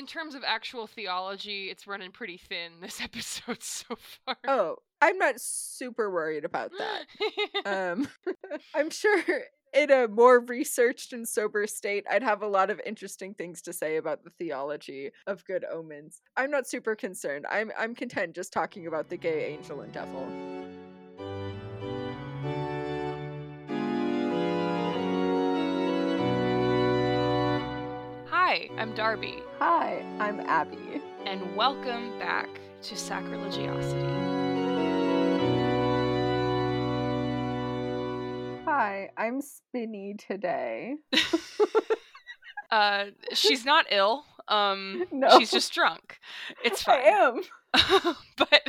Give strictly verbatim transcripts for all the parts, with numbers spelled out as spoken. in terms of actual theology, it's running pretty thin this episode so far. Oh, I'm not super worried about that. um, I'm sure in a more researched and sober state, I'd have a lot of interesting things to say about the theology of Good Omens. I'm not super concerned. I'm I'm content just talking about the gay angel and devil. Hi, I'm Darby. Hi, I'm Abby. And welcome back to Sacrilegiosity. Hi, I'm spinny today. uh, she's not ill. Um, no. She's just drunk. It's fine. I am. But...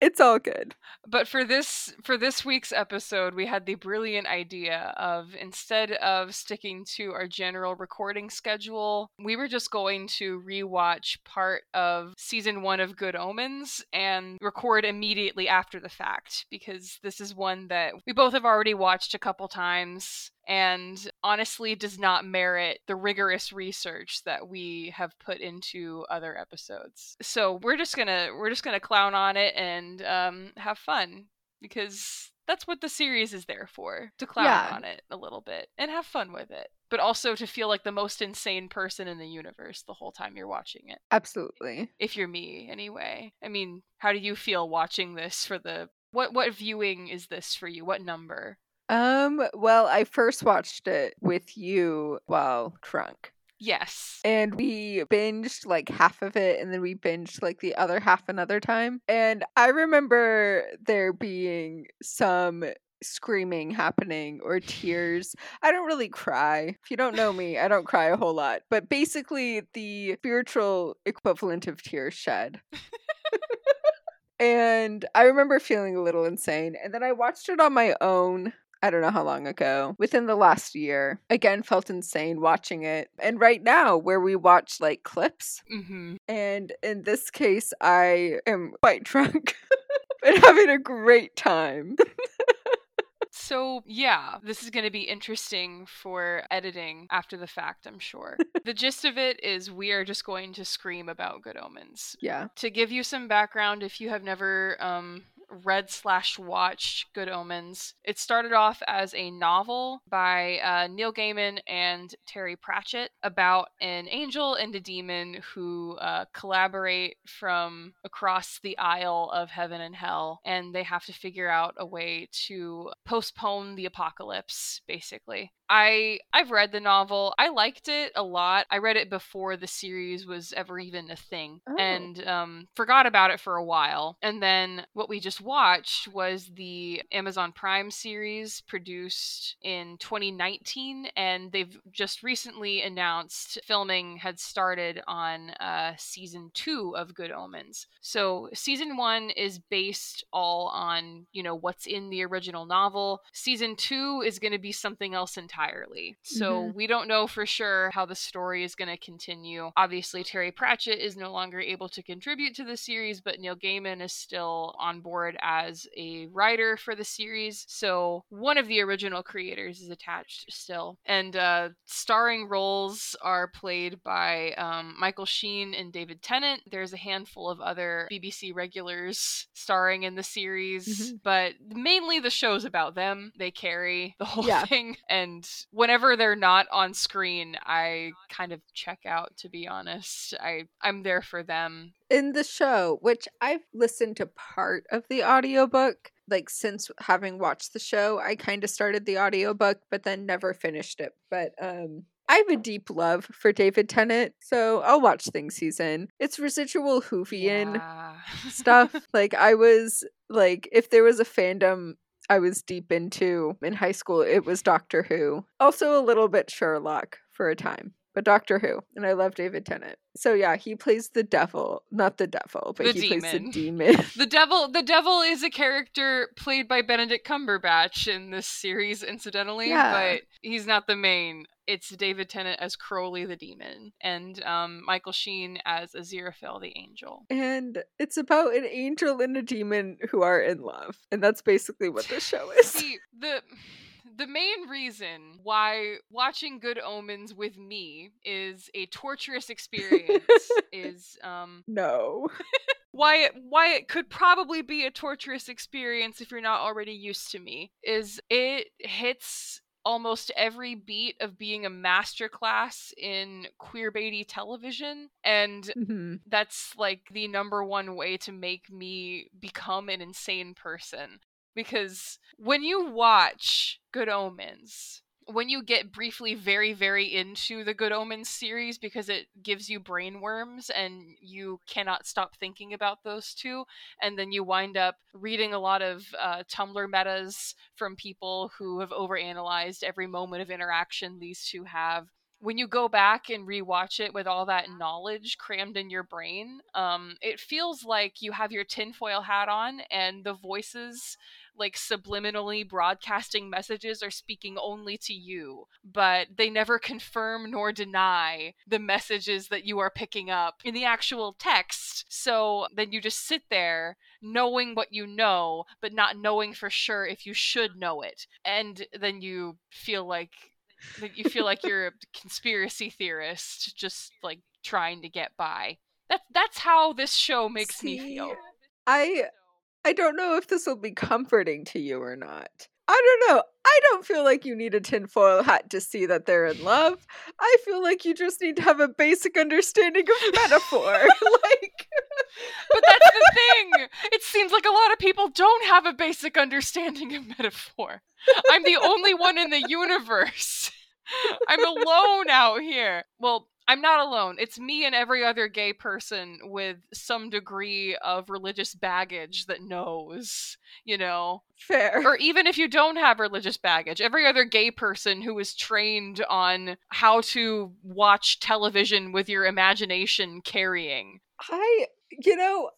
it's all good. But for this for this week's episode, we had the brilliant idea of, instead of sticking to our general recording schedule, we were just going to rewatch part of season one of Good Omens and record immediately after the fact, because this is one that we both have already watched a couple times and honestly does not merit the rigorous research that we have put into other episodes. So we're just gonna we're just gonna clown on it and um, have fun, because that's what the series is there for, to clown yeah. on it a little bit and have fun with it, but also to feel like the most insane person in the universe the whole time you're watching it. Absolutely. If you're me, anyway. I mean, how do you feel watching this for the what what viewing is this for you? What number? Um, well, I first watched it with you while drunk. Yes. And we binged like half of it, and then we binged like the other half another time. And I remember there being some screaming happening or tears. I don't really cry. If you don't know me, I don't cry a whole lot. But basically the spiritual equivalent of tears shed. And I remember feeling a little insane. And then I watched it on my own. I don't know how long ago, within the last year, again, felt insane watching it. And right now, where we watch like clips, mm-hmm. and in this case, I am quite drunk, but having a great time. So yeah, this is going to be interesting for editing after the fact, I'm sure. The gist of it is we are just going to scream about Good Omens. Yeah. To give you some background, if you have never... um. read slash watched Good Omens. It started off as a novel by uh, Neil Gaiman and Terry Pratchett about an angel and a demon who uh, collaborate from across the aisle of heaven and hell, and they have to figure out a way to postpone the apocalypse, basically. I, I've read the novel. I liked it a lot. I read it before the series was ever even a thing, oh. and um, forgot about it for a while. And then what we just watched was the Amazon Prime series produced in twenty nineteen, and they've just recently announced filming had started on uh, season two of Good Omens. So season one is based all on, you know, what's in the original novel. Season two is going to be something else entirely. entirely. So mm-hmm. we don't know for sure how the story is going to continue. Obviously, Terry Pratchett is no longer able to contribute to the series, but Neil Gaiman is still on board as a writer for the series. So one of the original creators is attached still. And uh, starring roles are played by um, Michael Sheen and David Tennant. There's a handful of other B B C regulars starring in the series, mm-hmm. but mainly the show's about them. They carry the whole yeah. thing. And whenever they're not on screen, I kind of check out, to be honest. I, I'm there for them. In the show, which I've listened to part of the audiobook, like since having watched the show, I kind of started the audiobook, but then never finished it. But um, I have a deep love for David Tennant, so I'll watch things he's in. It's residual Whovian yeah. stuff. Like I was, like if there was a fandom I was deep into in high school, it was Doctor Who. Also a little bit Sherlock for a time, but Doctor Who. And I love David Tennant. So yeah, he plays the devil. Not the devil, but the he demon. plays the demon. The devil the devil is a character played by Benedict Cumberbatch in this series, incidentally, yeah. but he's not the main. It's David Tennant as Crowley the demon, and um, Michael Sheen as Aziraphale the angel. And it's about an angel and a demon who are in love. And that's basically what the show is. See, the... the main reason why watching Good Omens with me is a torturous experience is um no why it why it could probably be a torturous experience if you're not already used to me is it hits almost every beat of being a masterclass in queerbaity television, and mm-hmm. that's like the number one way to make me become an insane person. Because when you watch Good Omens, when you get briefly very, very into the Good Omens series, because it gives you brainworms and you cannot stop thinking about those two, and then you wind up reading a lot of uh, Tumblr metas from people who have overanalyzed every moment of interaction these two have. When you go back and rewatch it with all that knowledge crammed in your brain, um, it feels like you have your tinfoil hat on and the voices like subliminally broadcasting messages are speaking only to you, but they never confirm nor deny the messages that you are picking up in the actual text. So then you just sit there knowing what you know, but not knowing for sure if you should know it. And then you feel like that you feel like you're a conspiracy theorist just like trying to get by. That that's how this show makes See, me feel. I I don't know if this will be comforting to you or not. I don't know. I don't feel like you need a tinfoil hat to see that they're in love. I feel like you just need to have a basic understanding of metaphor. Like, but that's the thing. It seems like a lot of people don't have a basic understanding of metaphor. I'm the only one in the universe. I'm alone out here. Well, I'm not alone. It's me and every other gay person with some degree of religious baggage that knows, you know. Fair. Or even if you don't have religious baggage, every other gay person who is trained on how to watch television with your imagination carrying. I, you know,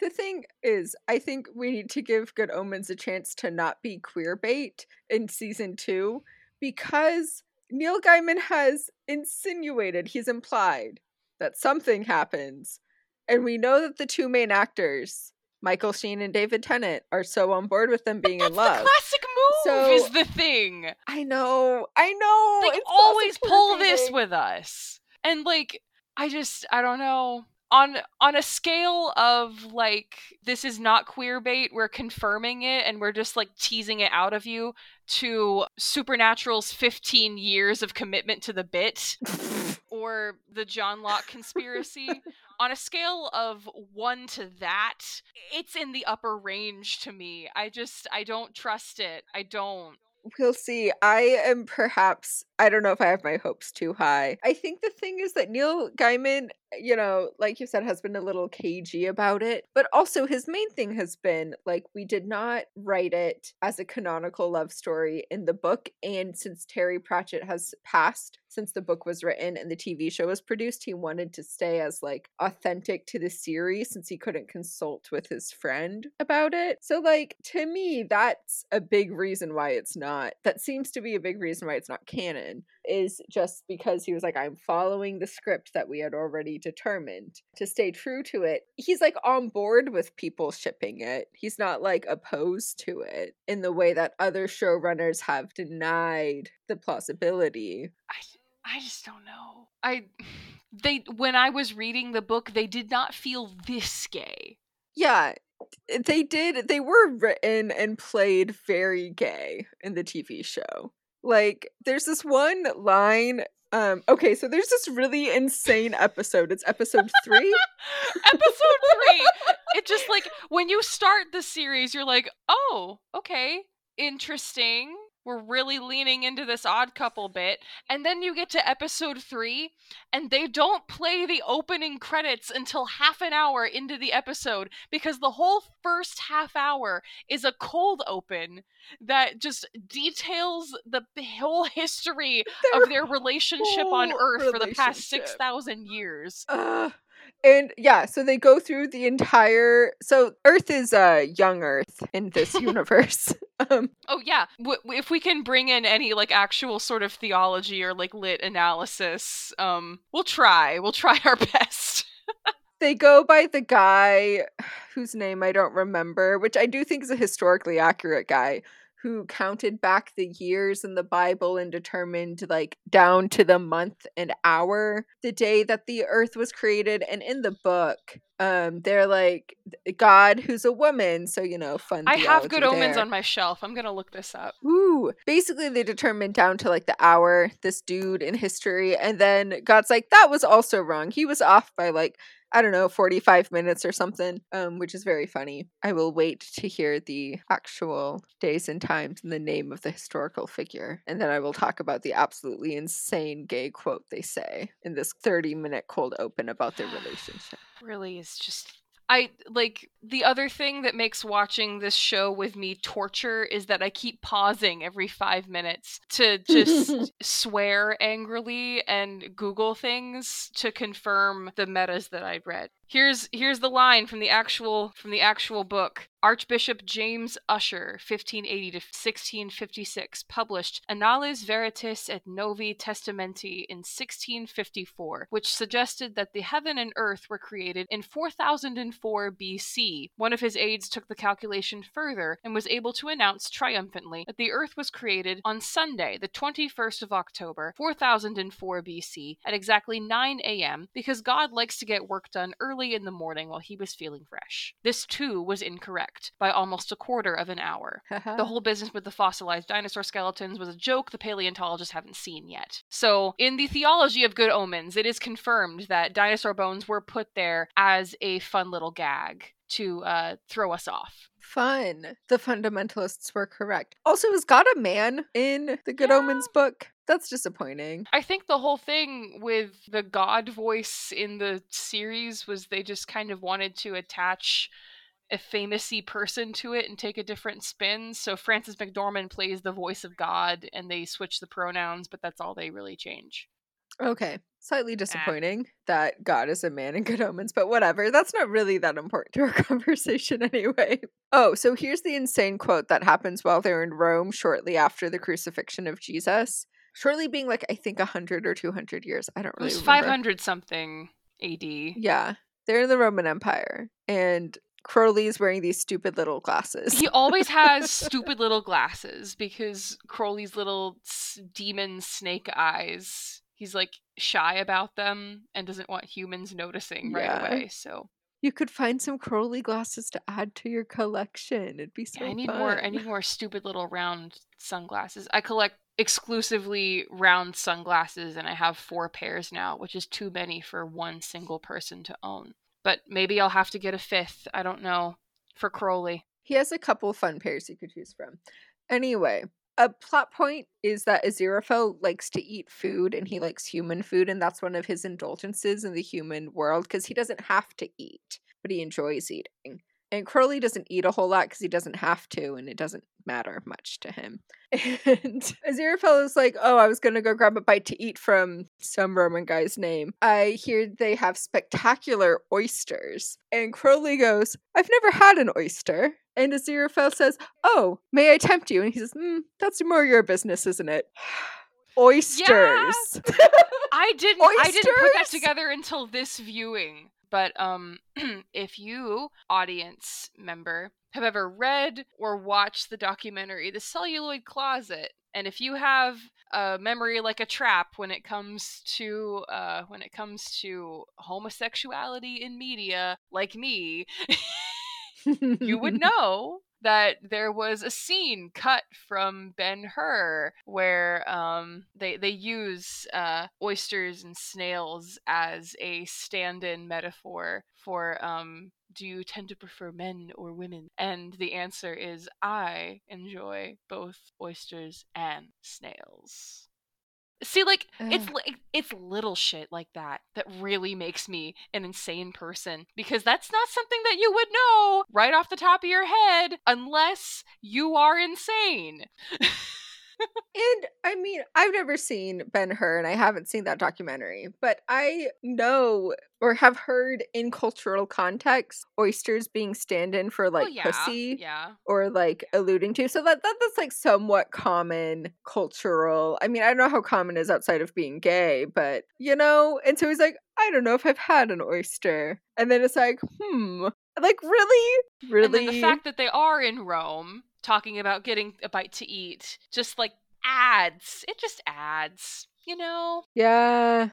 the thing is, I think we need to give Good Omens a chance to not be queerbait in season two, because Neil Gaiman has insinuated, he's implied, that something happens. And we know that the two main actors, Michael Sheen and David Tennant, are so on board with them being but in love. The classic move so, is the thing. I know. I know. They it's always pull this with us. And like, I just, I don't know. On on a scale of like, this is not queerbait, we're confirming it and we're just like teasing it out of you, to Supernatural's fifteen years of commitment to the bit or the John Locke conspiracy, on a scale of one to that, it's in the upper range to me. I just, I don't trust it. I don't. We'll see. I am perhaps, I don't know if I have my hopes too high. I think the thing is that Neil Gaiman, you know, like you said, has been a little cagey about it. But also his main thing has been, like, we did not write it as a canonical love story in the book. And since Terry Pratchett has passed, since the book was written and the T V show was produced, he wanted to stay as, like, authentic to the series since he couldn't consult with his friend about it. So, like, to me, that's a big reason why it's not. That seems to be a big reason why it's not canon, is just because he was like, I'm following the script that we had already determined to stay true to it. He's like on board with people shipping it. He's not like opposed to it in the way that other showrunners have denied the plausibility. I, I just don't know. I they when I was reading the book, they did not feel this gay. Yeah. They did. They were written and played very gay in the T V show. Like, there's this one line. Um, okay, so there's this really insane episode. It's episode three. Episode three. It just, like, when you start the series, you're like, oh, okay, interesting. We're really leaning into this odd couple bit. And then you get to episode three, and they don't play the opening credits until half an hour into the episode, because the whole first half hour is a cold open that just details the whole history their of their relationship on Earth relationship. for the past six thousand years. Uh. And yeah, so they go through the entire, so Earth is a uh, young Earth in this universe. um, oh yeah, w- if we can bring in any like actual sort of theology or like lit analysis, um, we'll try, we'll try our best. They go by the guy whose name I don't remember, which I do think is a historically accurate guy, who counted back the years in the Bible and determined, like, down to the month and hour, the day that the earth was created. And in the book, um, they're like, God, who's a woman. So, you know, fun I have Good there. Omens on my shelf. I'm going to look this up. Ooh. Basically, they determined down to, like, the hour, this dude in history. And then God's like, that was also wrong. He was off by, like, I don't know, forty-five minutes or something, um, which is very funny. I will wait to hear the actual days and times and the name of the historical figure. And then I will talk about the absolutely insane gay quote they say in this thirty minute cold open about their relationship. Really is just... I like the other thing that makes watching this show with me torture is that I keep pausing every five minutes to just swear angrily and Google things to confirm the metas that I'd read. Here's here's the line from the actual from the actual book. Archbishop James Usher, fifteen eighty to sixteen fifty-six, published Annales Veritatis et Novi Testamenti in sixteen fifty-four, which suggested that the heaven and earth were created in four thousand four B C. One of his aides took the calculation further and was able to announce triumphantly that the earth was created on Sunday, the twenty-first of October, four thousand four B C, at exactly nine a.m. because God likes to get work done early in the morning while he was feeling fresh. This too was incorrect by almost a quarter of an hour. The whole business with the fossilized dinosaur skeletons was a joke the paleontologists haven't seen yet. So in the theology of Good Omens, it is confirmed that dinosaur bones were put there as a fun little gag to uh, throw us off. Fun. The fundamentalists were correct. Also, is God a man in the Good yeah. Omens book? That's disappointing. I think the whole thing with the God voice in the series was they just kind of wanted to attach a famous-y person to it and take a different spin. So Frances McDormand plays the voice of God and they switch the pronouns, but that's all they really change. Okay. Slightly disappointing that God is a man in Good Omens, but whatever. That's not really that important to our conversation anyway. Oh, so here's the insane quote that happens while they're in Rome shortly after the crucifixion of Jesus. Shortly being like, I think one hundred or two hundred years. I don't really remember. It was five hundred something A D. Yeah. They're in the Roman Empire. And Crowley's wearing these stupid little glasses. He always has stupid little glasses because Crowley's little demon snake eyes, he's like shy about them and doesn't want humans noticing right yeah. away. So you could find some Crowley glasses to add to your collection. It'd be so yeah, I need fun. more I need more stupid little round sunglasses. I collect exclusively round sunglasses and I have four pairs now, which is too many for one single person to own. But maybe I'll have to get a fifth, I don't know, for Crowley. He has a couple fun pairs you could choose from. Anyway, a plot point is that Aziraphale likes to eat food and he likes human food, and that's one of his indulgences in the human world because he doesn't have to eat, but he enjoys eating. And Crowley doesn't eat a whole lot because he doesn't have to and it doesn't matter much to him. And Aziraphale is like, oh, I was going to go grab a bite to eat from some Roman guy's name. I hear they have spectacular oysters. And Crowley goes, I've never had an oyster. And Aziraphale says, oh, may I tempt you? And he says, mm, that's more your business, isn't it? Oysters. Yeah. I didn't. Oysters? I didn't put that together until this viewing. But um, if you, audience member, have ever read or watched the documentary The Celluloid Closet, and if you have a memory like a trap when it comes to uh, when it comes to homosexuality in media, like me, you would know that there was a scene cut from Ben-Hur where um, they they use uh, oysters and snails as a stand-in metaphor for um, do you tend to prefer men or women? And the answer is I enjoy both oysters and snails. See, like, Ugh. it's like it's little shit like that that really makes me an insane person, because that's not something that you would know right off the top of your head unless you are insane. And, I mean, I've never seen Ben-Hur, and I haven't seen that documentary, but I know or have heard in cultural context oysters being stand-in for, like, oh, yeah. pussy yeah. or, like, alluding to. So that, that that's, like, somewhat common cultural. I mean, I don't know how common it is outside of being gay, but, you know? And so he's like, I don't know if I've had an oyster. And then it's like, hmm. Like, really? Really? And then the fact that they are in Rome talking about getting a bite to eat just like adds. It just adds, you know? Yeah.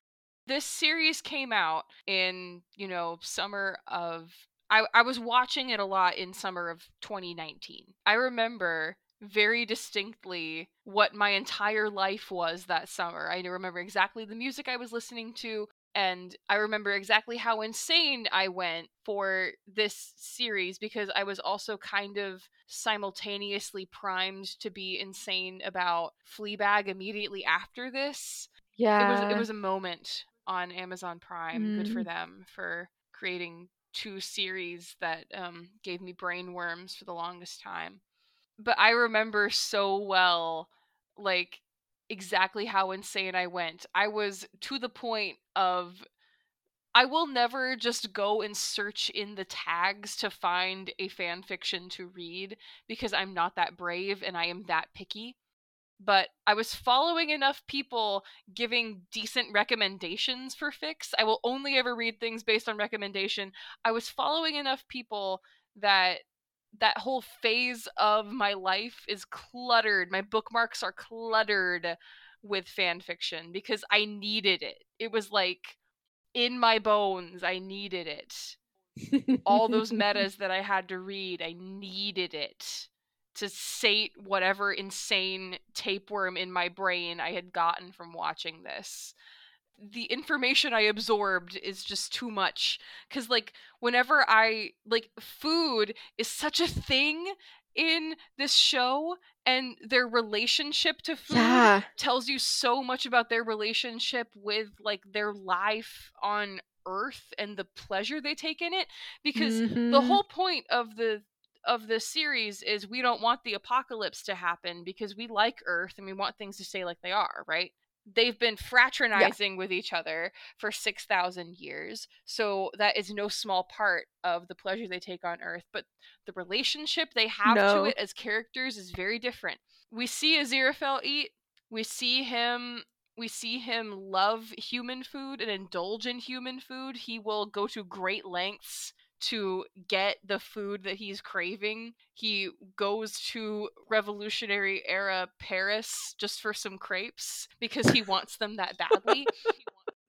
This series came out in, you know, summer of... I, I was watching it a lot in summer of twenty nineteen. I remember very distinctly what my entire life was that summer. I remember exactly the music I was listening to, and I remember exactly how insane I went for this series, because I was also kind of simultaneously primed to be insane about Fleabag immediately after this. Yeah. It was, it was a moment on Amazon Prime. Mm. Good for them for creating two series that um, gave me brain worms for the longest time. But I remember so well, like, exactly how insane I went. I was to the point of, I will never just go and search in the tags to find a fan fiction to read, because I'm not that brave and I am that picky. But I was following enough people giving decent recommendations for fics. I will only ever read things based on recommendation. I was following enough people that that whole phase of my life is cluttered. My bookmarks are cluttered with fan fiction because I needed it. It was like in my bones. I needed it. All those metas that I had to read, I needed it to sate whatever insane tapeworm in my brain I had gotten from watching this. The information I absorbed is just too much. Because, like, whenever I... Like, food is such a thing in this show, and their relationship to food yeah. tells you so much about their relationship with, like, their life on Earth and the pleasure they take in it. Because mm-hmm. the whole point of the... of the series is we don't want the apocalypse to happen because we like Earth and we want things to stay like they are, right? They've been fraternizing yeah. with each other for six thousand years. So that is no small part of the pleasure they take on Earth. But the relationship they have no. to it as characters is very different. We see Aziraphale eat. We see him... We see him love human food and indulge in human food. He will go to great lengths to get the food that he's craving. He goes to Revolutionary era Paris just for some crepes because he wants them that badly.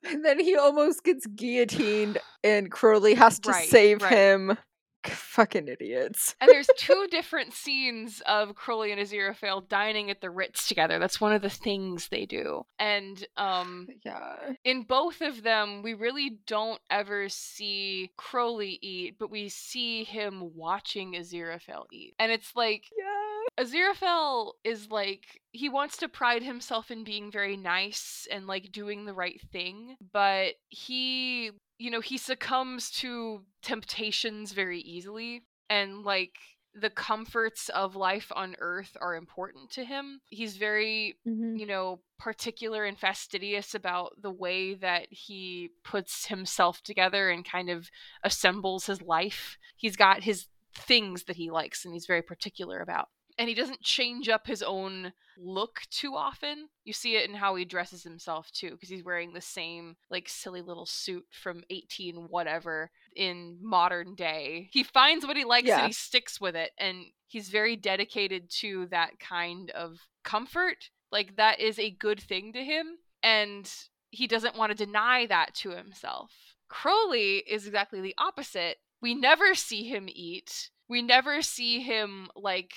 And then he almost gets guillotined and Crowley has to right, save right. him. Fucking idiots. And there's two different scenes of Crowley and Aziraphale dining at the Ritz together. That's one of the things they do. And um, yeah. in both of them, we really don't ever see Crowley eat, but we see him watching Aziraphale eat. And it's like, yeah. Aziraphale is like, he wants to pride himself in being very nice and like doing the right thing, but he... you know, he succumbs to temptations very easily, and like the comforts of life on Earth are important to him. He's very, mm-hmm. you know, particular and fastidious about the way that he puts himself together and kind of assembles his life. He's got his things that he likes and he's very particular about. And he doesn't change up his own look too often. You see it in how he dresses himself, too, because he's wearing the same, like, silly little suit from eighteen whatever in modern day. He finds what he likes yeah. and he sticks with it. And he's very dedicated to that kind of comfort. Like, that is a good thing to him. And he doesn't want to deny that to himself. Crowley is exactly the opposite. We never see him eat. We never see him, like...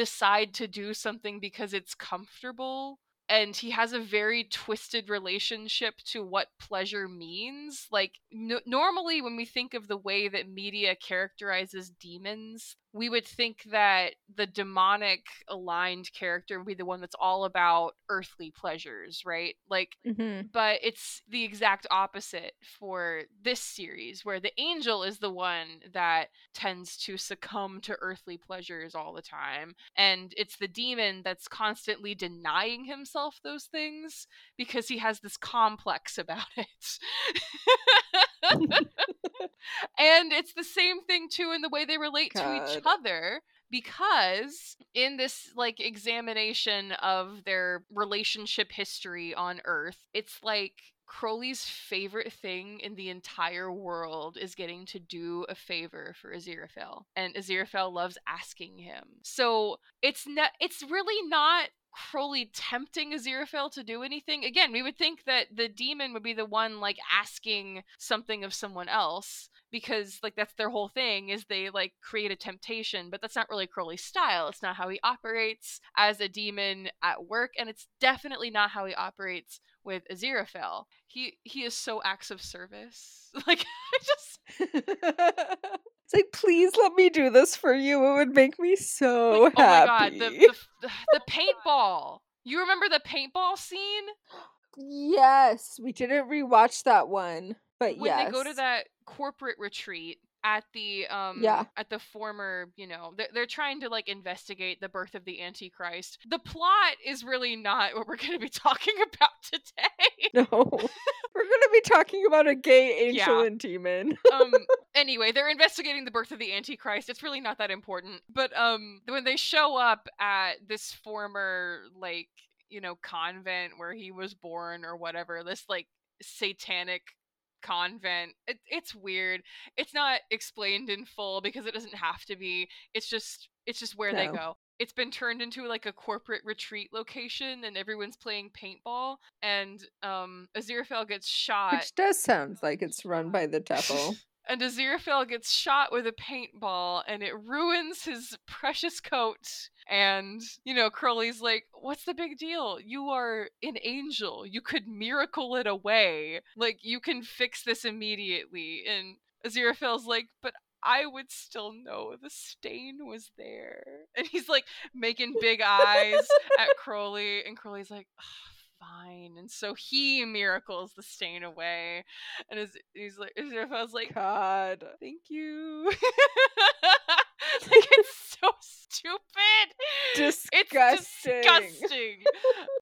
decide to do something because it's comfortable, and he has a very twisted relationship to what pleasure means. Like n- normally when we think of the way that media characterizes demons, we would think that the demonic aligned character would be the one that's all about earthly pleasures, right? Like, mm-hmm. but it's the exact opposite for this series, where the angel is the one that tends to succumb to earthly pleasures all the time. And it's the demon that's constantly denying himself those things because he has this complex about it. And it's the same thing too in the way they relate God. to each other, because in this like examination of their relationship history on Earth, it's like Crowley's favorite thing in the entire world is getting to do a favor for Aziraphale, and Aziraphale loves asking him. So it's not, it's really not Crowley tempting Aziraphale to do anything. Again, we would think that the demon would be the one like asking something of someone else, because like that's their whole thing, is they like create a temptation, but that's not really Crowley's style. It's not how he operates as a demon at work, and it's definitely not how he operates with Aziraphale. He he is so acts of service. Like I just It's like, please let me do this for you. It would make me so like, happy. Oh my god, the, the, the paintball. You remember the paintball scene? Yes, we didn't rewatch that one, but when yes. When they go to that corporate retreat at the um yeah. at the former, you know, they're, they're trying to like investigate the birth of the Antichrist. The plot is really not what we're going to be talking about today. No. We're going to be talking about a gay angel yeah. and demon. um Anyway, they're investigating the birth of the Antichrist. It's really not that important. But um, when they show up at this former, like, you know, convent where he was born or whatever, this, like, satanic convent, it, it's weird. It's not explained in full because it doesn't have to be. It's just, it's just where no. they go. It's been turned into, like, a corporate retreat location, and everyone's playing paintball, and um, Aziraphale gets shot. Which does sound like it's run by the devil. And Aziraphale gets shot with a paintball, and it ruins his precious coat. And, you know, Crowley's like, what's the big deal? You are an angel. You could miracle it away. Like, you can fix this immediately. And Aziraphale's like, but I would still know the stain was there. And he's like making big eyes at Crowley. And Crowley's like, oh, fine. And so he miracles the stain away, and is he's like, I was like, God, thank you. Like, it's so stupid, disgusting. It's disgusting.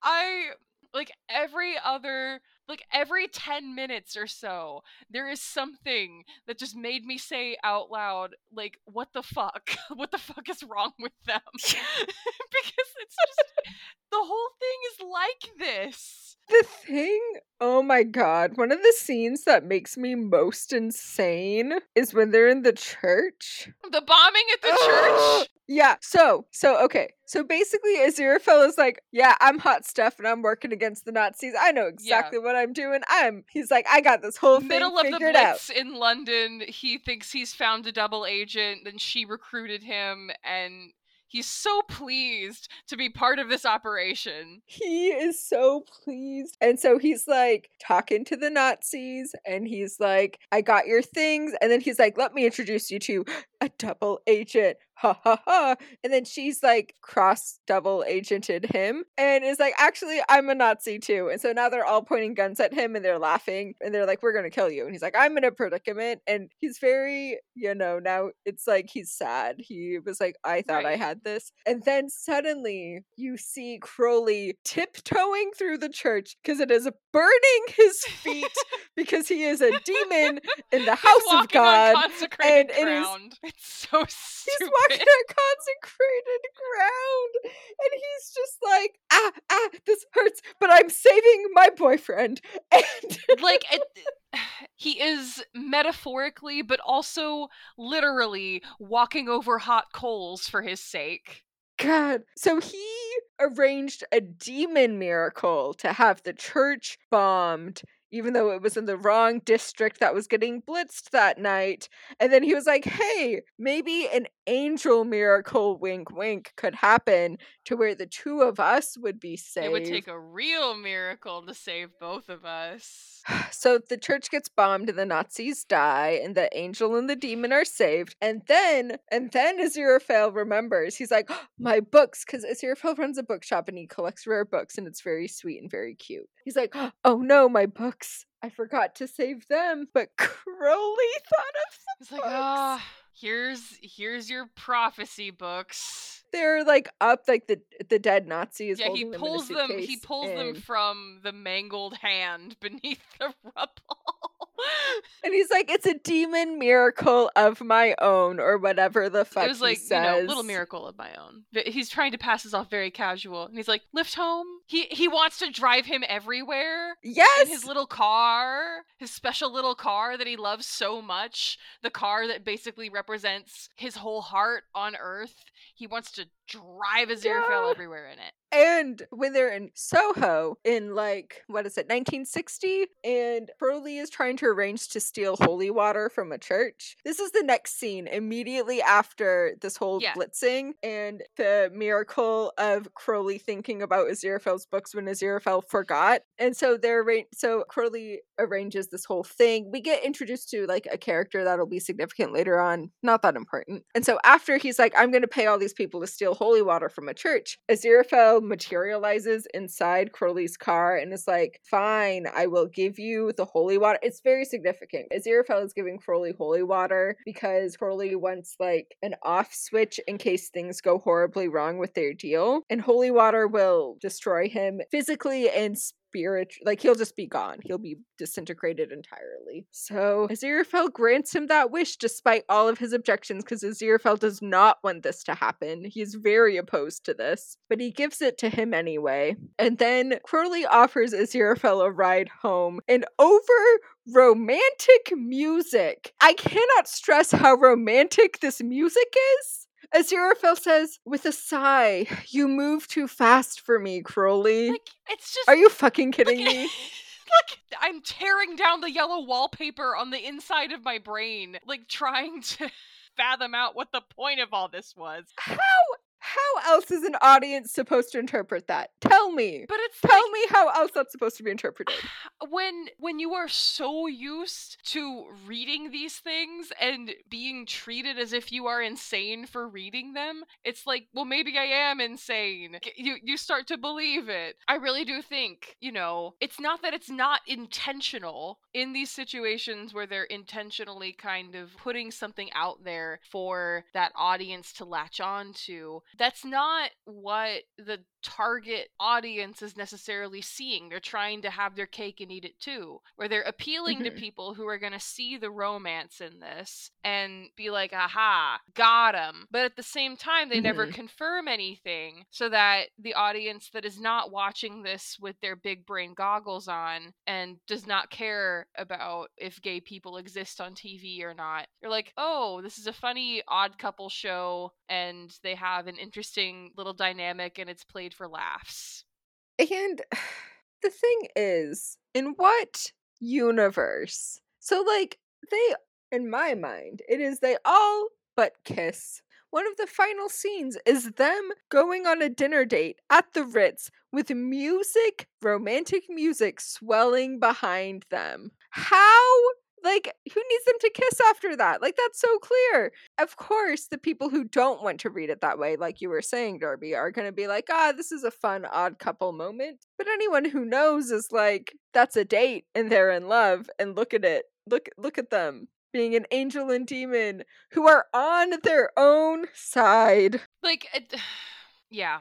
I like every other like every ten minutes or so there is something that just made me say out loud, like, what the fuck what the fuck is wrong with them? Because it's just the whole thing is like this. The thing, oh my god, one of the scenes that makes me most insane is when they're in the church. The bombing at the church? Yeah, so, so, okay. So basically, Aziraphale is like, yeah, I'm hot stuff and I'm working against the Nazis. I know exactly yeah. what I'm doing. I'm, he's like, I got this whole thing figured out. Middle of the Blitz in London, he thinks he's found a double agent, then she recruited him, and he's so pleased to be part of this operation. He is so pleased. And so he's like talking to the Nazis, and he's like, I got your things. And then he's like, let me introduce you to a double agent. Ha ha ha. And then she's like cross double agented him and is like, actually, I'm a Nazi too. And so now they're all pointing guns at him and they're laughing and they're like, we're going to kill you. And he's like, I'm in a predicament. And he's very, you know, now it's like he's sad. He was like, I thought right. I had this. And then suddenly you see Crowley tiptoeing through the church because it is burning his feet because he is a demon in the house of God. On consecrated and ground. It is, it's so stupid. He's walking on consecrated ground, and he's just like, ah ah this hurts, but I'm saving my boyfriend. And like it, he is metaphorically but also literally walking over hot coals for his sake. God. So he arranged a demon miracle to have the church bombed, even though it was in the wrong district that was getting blitzed that night. And then he was like, hey, maybe an angel miracle, wink, wink, could happen to where the two of us would be saved. It would take a real miracle to save both of us. So the church gets bombed and the Nazis die and the angel and the demon are saved. And then, and then Aziraphale remembers. He's like, oh, my books, because Aziraphale runs a bookshop and he collects rare books and it's very sweet and very cute. He's like, oh no, my books. I forgot to save them, but Crowley thought of some It's like, ah, oh, here's here's your prophecy books. They're like up, like the the dead Nazis. Yeah, he pulls them. them he pulls in. them from the mangled hand beneath the rubble. And he's like, it's a demon miracle of my own, or whatever the fuck he says. It was like, you know, little miracle of my own. But he's trying to pass this off very casual. And he's like, lift home? He he wants to drive him everywhere. Yes! In his little car, his special little car that he loves so much. The car that basically represents his whole heart on Earth. He wants to drive Aziraphale yeah. everywhere in it. And when they're in Soho in, like, what is it, nineteen sixty? And Crowley is trying to arrange to steal holy water from a church. This is the next scene, immediately after this whole yeah. blitzing and the miracle of Crowley thinking about Aziraphale's books when Aziraphale forgot. And so they're so Crowley arranges this whole thing. We get introduced to, like, a character that'll be significant later on. Not that important. And so after he's like, I'm going to pay all these people to steal holy water from a church, Aziraphale materializes inside Crowley's car and is like, fine, I will give you the holy water. It's very significant. Aziraphale is giving Crowley holy water because Crowley wants, like, an off switch in case things go horribly wrong with their deal. And holy water will destroy him physically and spiritually. Spirit, like, he'll just be gone. He'll be disintegrated entirely. So Aziraphale grants him that wish despite all of his objections, because Aziraphale does not want this to happen. He's very opposed to this, but he gives it to him anyway. And then Crowley offers Aziraphale a ride home, and over romantic music, I cannot stress how romantic this music is, Aziraphale says, with a sigh, you move too fast for me, Crowley. Like, it's just... Are you fucking kidding like, me? Look, I'm tearing down the yellow wallpaper on the inside of my brain, like, trying to fathom out what the point of all this was. How... How else is an audience supposed to interpret that? Tell me. But it's Tell like, me how else that's supposed to be interpreted. When when you are so used to reading these things and being treated as if you are insane for reading them, it's like, well, maybe I am insane. You, you start to believe it. I really do think, you know, it's not that it's not intentional in these situations where they're intentionally kind of putting something out there for that audience to latch on to. That's not what the target audience is necessarily seeing. They're trying to have their cake and eat it too, where they're appealing mm-hmm. to people who are going to see the romance in this and be like, aha, got him. But at the same time, they mm-hmm. never confirm anything, so that the audience that is not watching this with their big brain goggles on and does not care about if gay people exist on T V or not, you're like, oh, this is a funny odd couple show and they have an interesting little dynamic and it's played for laughs. And the thing is, in what universe? So, like, they, in my mind, it is they all but kiss. One of the final scenes is them going on a dinner date at the Ritz with music, romantic music swelling behind them. How? Like, who needs them to kiss after that? Like, that's so clear. Of course, the people who don't want to read it that way, like you were saying, Darby, are going to be like, ah, this is a fun odd couple moment. But anyone who knows is like, that's a date and they're in love. And look at it. Look, look at them being an angel and demon who are on their own side. Like, uh, yeah,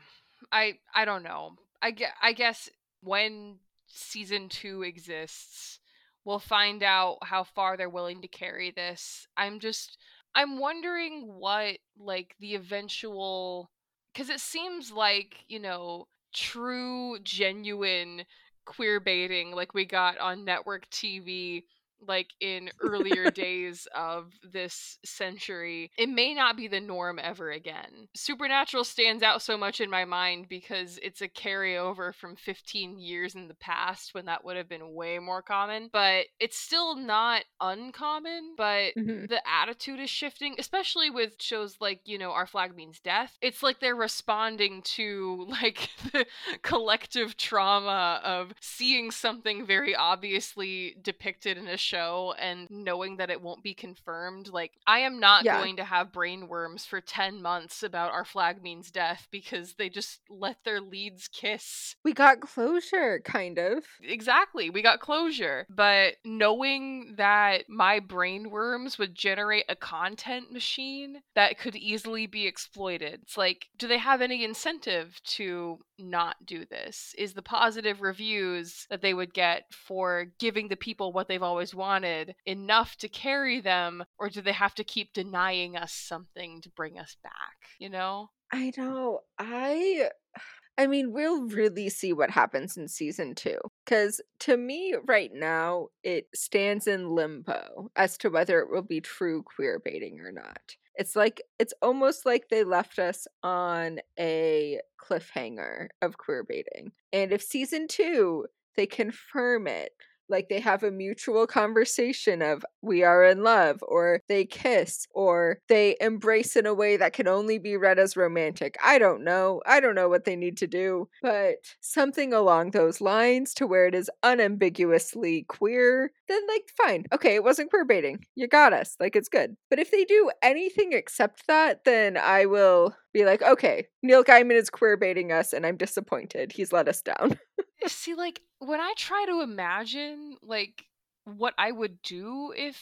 I I don't know. I, I guess when season two exists, we'll find out how far they're willing to carry this. I'm just, I'm wondering what, like, the eventual, because it seems like, you know, true, genuine queer baiting, like we got on network T V, like, in earlier days of this century, it may not be the norm ever again. Supernatural stands out so much in my mind because it's a carryover from fifteen years in the past when that would have been way more common, but it's still not uncommon, but mm-hmm. the attitude is shifting, especially with shows like, you know, Our Flag Means Death. It's like they're responding to, like, the collective trauma of seeing something very obviously depicted in a show show and knowing that it won't be confirmed. Like, I am not yeah. going to have brain worms for ten months about Our Flag Means Death because they just let their leads kiss. We got closure, kind of. Exactly, we got closure. But knowing that my brain worms would generate a content machine that could easily be exploited, it's like, do they have any incentive to not do this? Is the positive reviews that they would get for giving the people what they've always wanted enough to carry them, or do they have to keep denying us something to bring us back, you know? I know. I... I mean, we'll really see what happens in season two. Because to me, right now, it stands in limbo as to whether it will be true queer baiting or not. It's like, it's almost like they left us on a cliffhanger of queer baiting. And if season two, they confirm it, like they have a mutual conversation of we are in love, or they kiss, or they embrace in a way that can only be read as romantic. I don't know. I don't know what they need to do, but something along those lines to where it is unambiguously queer. Then like, fine. Okay, it wasn't queer baiting. You got us. Like, it's good. But if they do anything except that, then I will be like, okay, Neil Gaiman is queer baiting us and I'm disappointed. He's let us down. See, like, when I try to imagine, like, what I would do if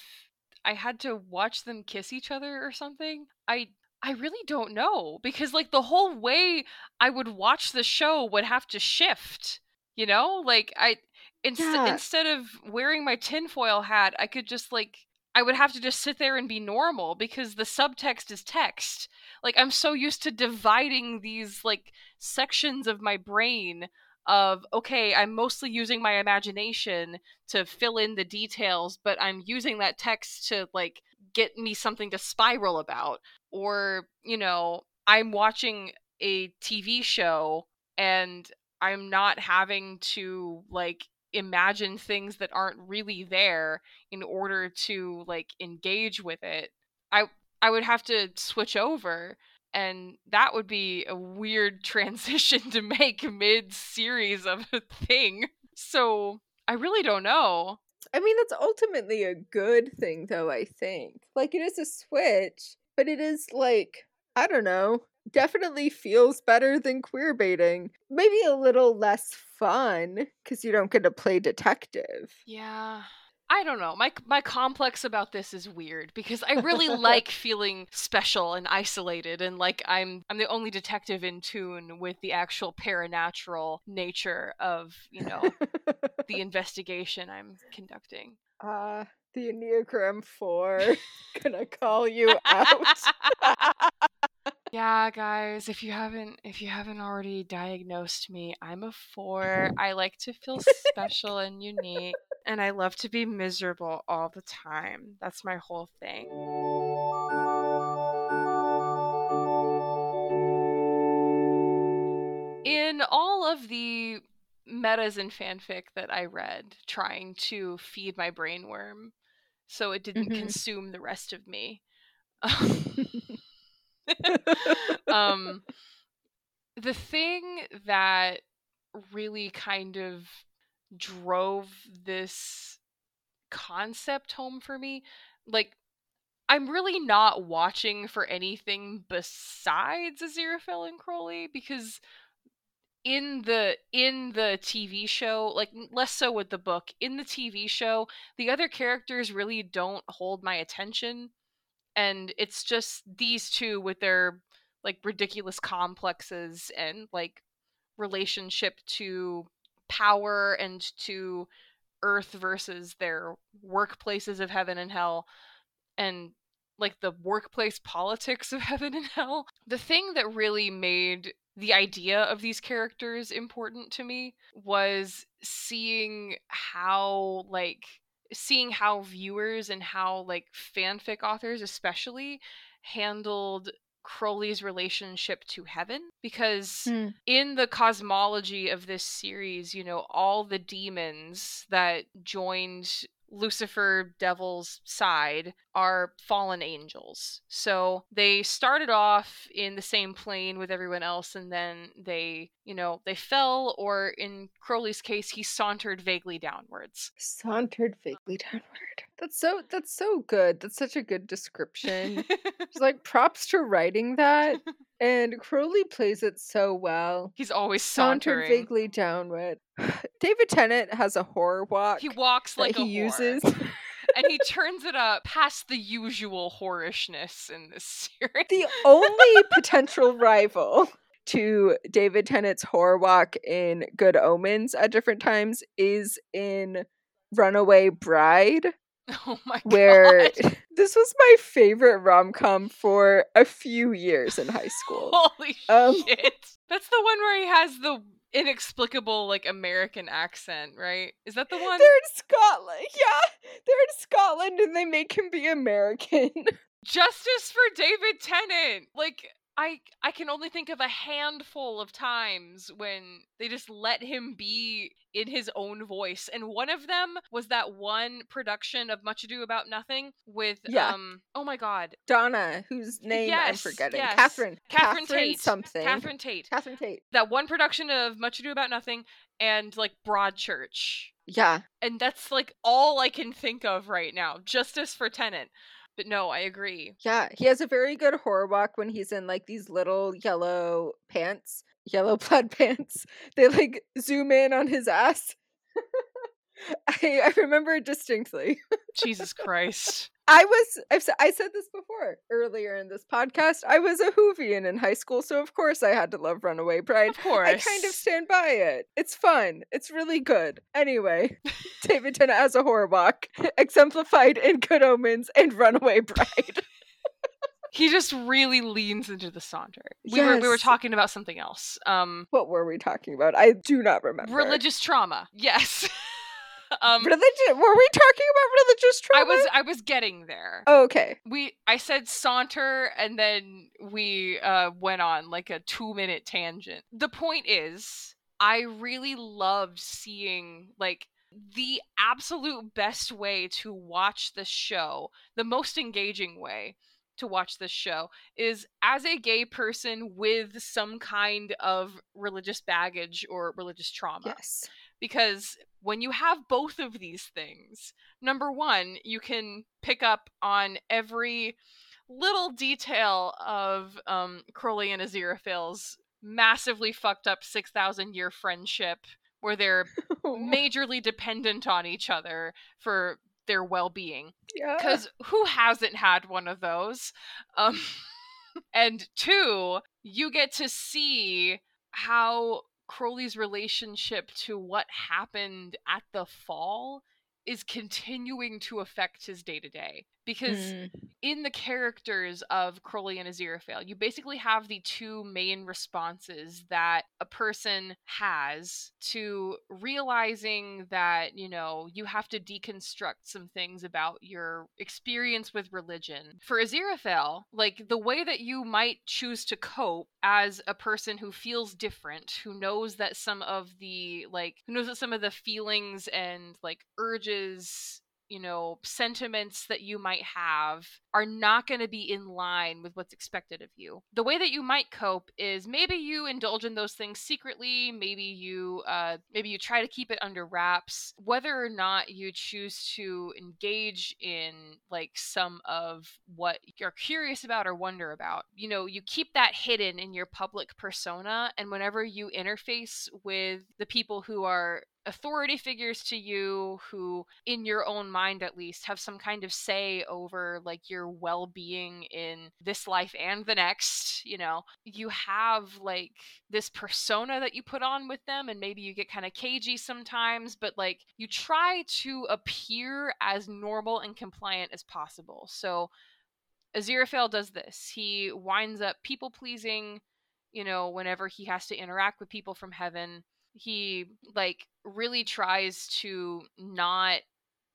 I had to watch them kiss each other or something, I I really don't know. Because, like, the whole way I would watch the show would have to shift, you know? Like, I inst- yeah. instead of wearing my tinfoil hat, I could just, like, I would have to just sit there and be normal because the subtext is text. Like, I'm so used to dividing these, like, sections of my brain of, okay, I'm mostly using my imagination to fill in the details, but I'm using that text to, like, get me something to spiral about. Or, you know, I'm watching a T V show and I'm not having to, like, imagine things that aren't really there in order to, like, engage with it. I I would have to switch over. And that would be a weird transition to make mid-series of a thing. So I really don't know. I mean, that's ultimately a good thing, though, I think. Like, it is a switch, but it is, like, I don't know, definitely feels better than queer baiting. Maybe a little less fun, because you don't get to play detective. Yeah. I don't know. My my complex about this is weird because I really like feeling special and isolated and like I'm I'm the only detective in tune with the actual paranormal nature of, you know, the investigation I'm conducting. Uh, the Enneagram four gonna call you out. Yeah, guys, if you haven't if you haven't already diagnosed me, I'm a four. I like to feel special and unique. And I love to be miserable all the time. That's my whole thing. In all of the metas and fanfic that I read, trying to feed my brain worm so it didn't mm-hmm. consume the rest of me, um, the thing that really kind of drove this concept home for me, like, I'm really not watching for anything besides Aziraphale and Crowley, because in the in the T V show, like, less so with the book, in the T V show the other characters really don't hold my attention, and it's just these two with their, like, ridiculous complexes and, like, relationship to power and to Earth versus their workplaces of heaven and hell, and, like, the workplace politics of heaven and hell. The thing that really made the idea of these characters important to me was seeing how, like, seeing how viewers and how, like, fanfic authors especially handled Crowley's relationship to heaven, because mm. in the cosmology of this series, you know, all the demons that joined Lucifer, devil's side, are fallen angels. So they started off in the same plane with everyone else, and then they, you know, they fell, or in Crowley's case, he sauntered vaguely downwards. Sauntered vaguely downward. That's so, that's so good. That's such a good description. It's like, props to writing that. And Crowley plays it so well. He's always sauntering. Sauntered vaguely downward. David Tennant has a horror walk. He walks like a he uses. And he turns it up past the usual horrishness in this series. The only potential rival to David Tennant's horror walk in Good Omens at different times is in Runaway Bride, Oh my god. Where this was my favorite rom-com for a few years in high school. Holy um, shit. That's the one where he has the inexplicable like American accent, right? Is that the one? They're in Scotland. Yeah. They're in Scotland and they make him be American. Justice for David Tennant. Like I I can only think of a handful of times when they just let him be in his own voice. And one of them was that one production of Much Ado About Nothing with, yeah. um, oh my god. Donna, whose name yes, I'm forgetting. Yes. Catherine. Catherine. Catherine Tate. Something. Catherine Tate. Catherine Tate. That one production of Much Ado About Nothing and, like, Broadchurch. Yeah. And that's, like, all I can think of right now. Justice for Tennant. But no, I agree. Yeah, he has a very good horror walk when he's in, like, these little yellow pants. Yellow plaid pants. They, like, zoom in on his ass. I, I remember it distinctly. Jesus Christ. I was, I've, I said this before, earlier in this podcast, I was a Whovian in high school, so of course I had to love Runaway Bride. Of course. I kind of stand by it. It's fun. It's really good. Anyway, David Tennant has a horror walk, exemplified in Good Omens and Runaway Bride. He just really leans into the Sonder. We, yes. were, we were talking about something else. Um, what were we talking about? I do not remember. Religious trauma. Yes. Um, Religi- were we talking about religious trauma? I was I was getting there. Oh, okay. We I said saunter and then we uh, went on like a two minute tangent. The point is, I really loved seeing like the absolute best way to watch this show, the most engaging way to watch this show is as a gay person with some kind of religious baggage or religious trauma. Yes. Because when you have both of these things, number one, you can pick up on every little detail of um, Crowley and Aziraphale's massively fucked up six thousand year friendship where they're majorly dependent on each other for their well-being. Yeah. 'Cause who hasn't had one of those? Um, and two, you get to see how Crowley's relationship to what happened at the fall is continuing to affect his day-to-day. Because mm. in the characters of Crowley and Aziraphale, you basically have the two main responses that a person has to realizing that, you know, you have to deconstruct some things about your experience with religion. For Aziraphale, like, the way that you might choose to cope as a person who feels different, who knows that some of the, like, who knows that some of the feelings and, like, urges, you know, sentiments that you might have are not going to be in line with what's expected of you. The way that you might cope is maybe you indulge in those things secretly, maybe you uh, maybe you try to keep it under wraps. Whether or not you choose to engage in like some of what you're curious about or wonder about, you know, you keep that hidden in your public persona, and whenever you interface with the people who are authority figures to you, who in your own mind at least have some kind of say over like your well-being in this life and the next, you know, you have like this persona that you put on with them, and maybe you get kind of cagey sometimes, but like you try to appear as normal and compliant as possible. So Aziraphale does this. He winds up people-pleasing, you know, whenever he has to interact with people from heaven. He, like, really tries to not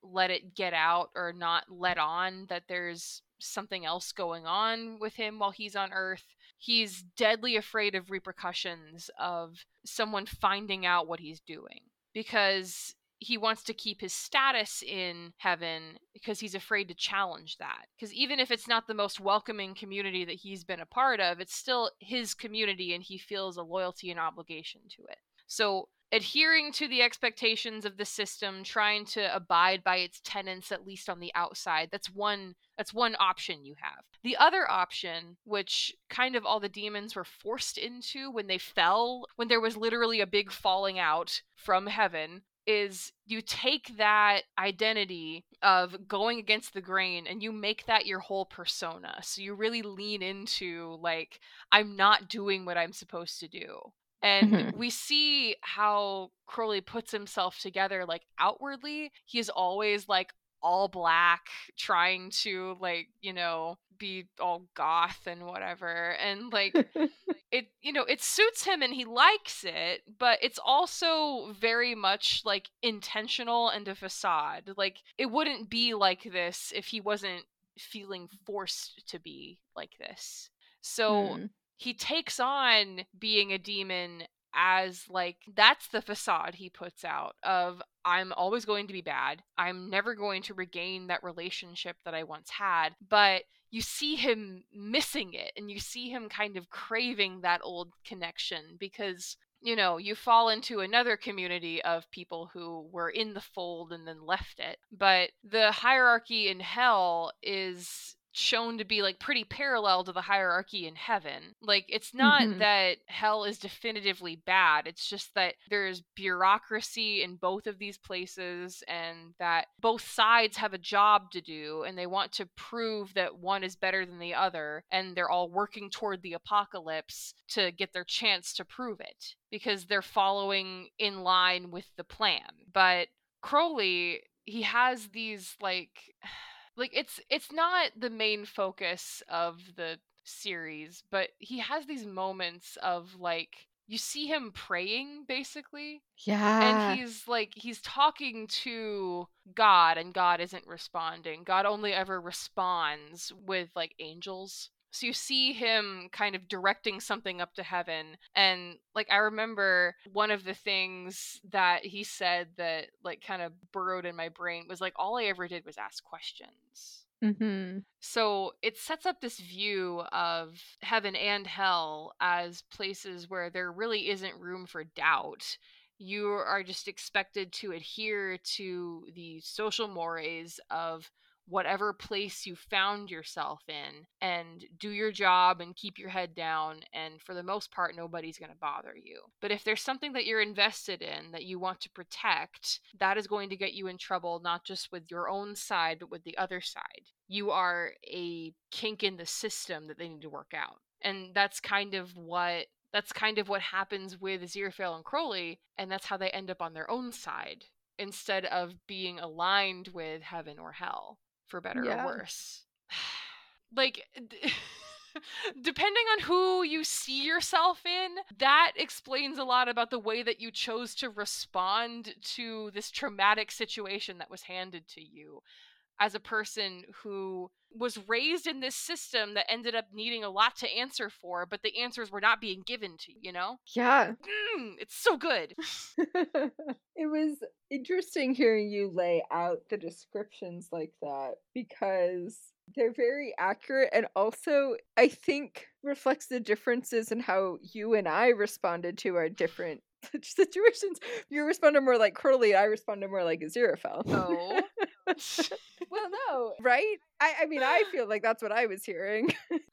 let it get out or not let on that there's something else going on with him while he's on Earth. He's deadly afraid of repercussions of someone finding out what he's doing because he wants to keep his status in heaven because he's afraid to challenge that. Because even if it's not the most welcoming community that he's been a part of, it's still his community and he feels a loyalty and obligation to it. So adhering to the expectations of the system, trying to abide by its tenets, at least on the outside, that's one that's one option you have. The other option, which kind of all the demons were forced into when they fell, when there was literally a big falling out from heaven, is you take that identity of going against the grain and you make that your whole persona. So you really lean into, like, I'm not doing what I'm supposed to do. And mm-hmm. we see how Crowley puts himself together, like, outwardly. He is always, like, all black, trying to, like, you know, be all goth and whatever. And like, it, you know, it suits him and he likes it, but it's also very much like intentional and a facade. Like, it wouldn't be like this if he wasn't feeling forced to be like this. So hmm. he takes on being a demon as, like, that's the facade he puts out of, I'm always going to be bad. I'm never going to regain that relationship that I once had. But you see him missing it, and you see him kind of craving that old connection, because, you know, you fall into another community of people who were in the fold and then left it. But the hierarchy in hell is shown to be, like, pretty parallel to the hierarchy in heaven. Like, it's not mm-hmm. that hell is definitively bad. It's just that there's bureaucracy in both of these places, and that both sides have a job to do, and they want to prove that one is better than the other, and they're all working toward the apocalypse to get their chance to prove it, because they're following in line with the plan. But Crowley, he has these, like... Like, it's it's not the main focus of the series, but he has these moments of, like, you see him praying, basically. Yeah. And he's, like, he's talking to God, and God isn't responding. God only ever responds with, like, angels. So you see him kind of directing something up to heaven. And, like, I remember one of the things that he said that, like, kind of burrowed in my brain was, like, all I ever did was ask questions. Mm-hmm. So it sets up this view of heaven and hell as places where there really isn't room for doubt. You are just expected to adhere to the social mores of whatever place you found yourself in, and do your job and keep your head down, and for the most part nobody's going to bother you. But if there's something that you're invested in that you want to protect, that is going to get you in trouble, not just with your own side but with the other side. You are a kink in the system that they need to work out. And that's kind of what that's kind of what happens with Aziraphale and Crowley, and that's how they end up on their own side instead of being aligned with heaven or hell, for better yeah. or worse. Like, d- depending on who you see yourself in, that explains a lot about the way that you chose to respond to this traumatic situation that was handed to you as a person who was raised in this system that ended up needing a lot to answer for, but the answers were not being given to you, you know? Yeah. Mm, it's so good. It was interesting hearing you lay out the descriptions like that, because they're very accurate, and also I think reflects the differences in how you and I responded to our different situations. You responded more like Crowley, I responded more like Aziraphale. Oh. Well, no, right? I, I mean, I feel like that's what I was hearing.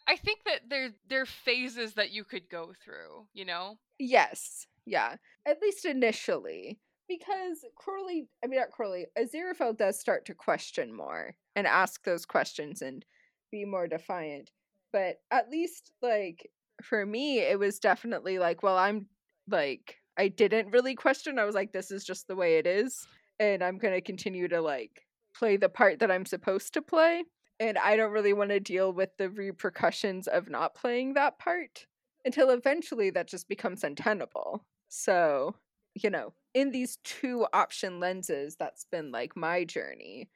I think that there there are phases that you could go through, you know? Yes, yeah. At least initially. Because Crowley, I mean, not Crowley, Aziraphale does start to question more and ask those questions and be more defiant. But at least, like, for me, it was definitely like, well, I'm, like, I didn't really question. I was like, this is just the way it is. And I'm going to continue to, like, play the part that I'm supposed to play, and I don't really want to deal with the repercussions of not playing that part, until eventually that just becomes untenable. So, you know, in these two option lenses, that's been, like, my journey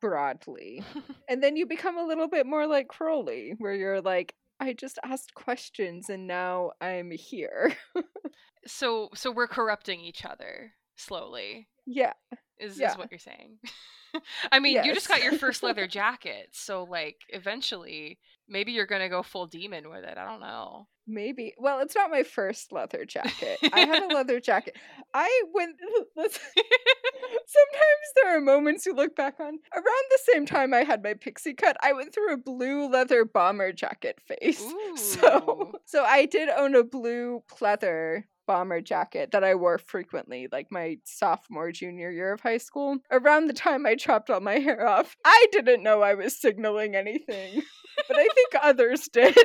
broadly. And then you become a little bit more like Crowley, where you're like, I just asked questions and now I'm here. so so we're corrupting each other slowly. Yeah. Is, yeah. is what you're saying. I mean, yes. You just got your first leather jacket, so, like, eventually, maybe you're gonna go full demon with it. I don't know. Maybe. Well, it's not my first leather jacket. I had a leather jacket. I went... Sometimes there are moments you look back on. Around the same time I had my pixie cut, I went through a blue leather bomber jacket phase. Ooh. So, so I did own a blue pleather bomber jacket that I wore frequently, like my sophomore, junior year of high school. Around the time I chopped all my hair off, I didn't know I was signaling anything, but I think others did.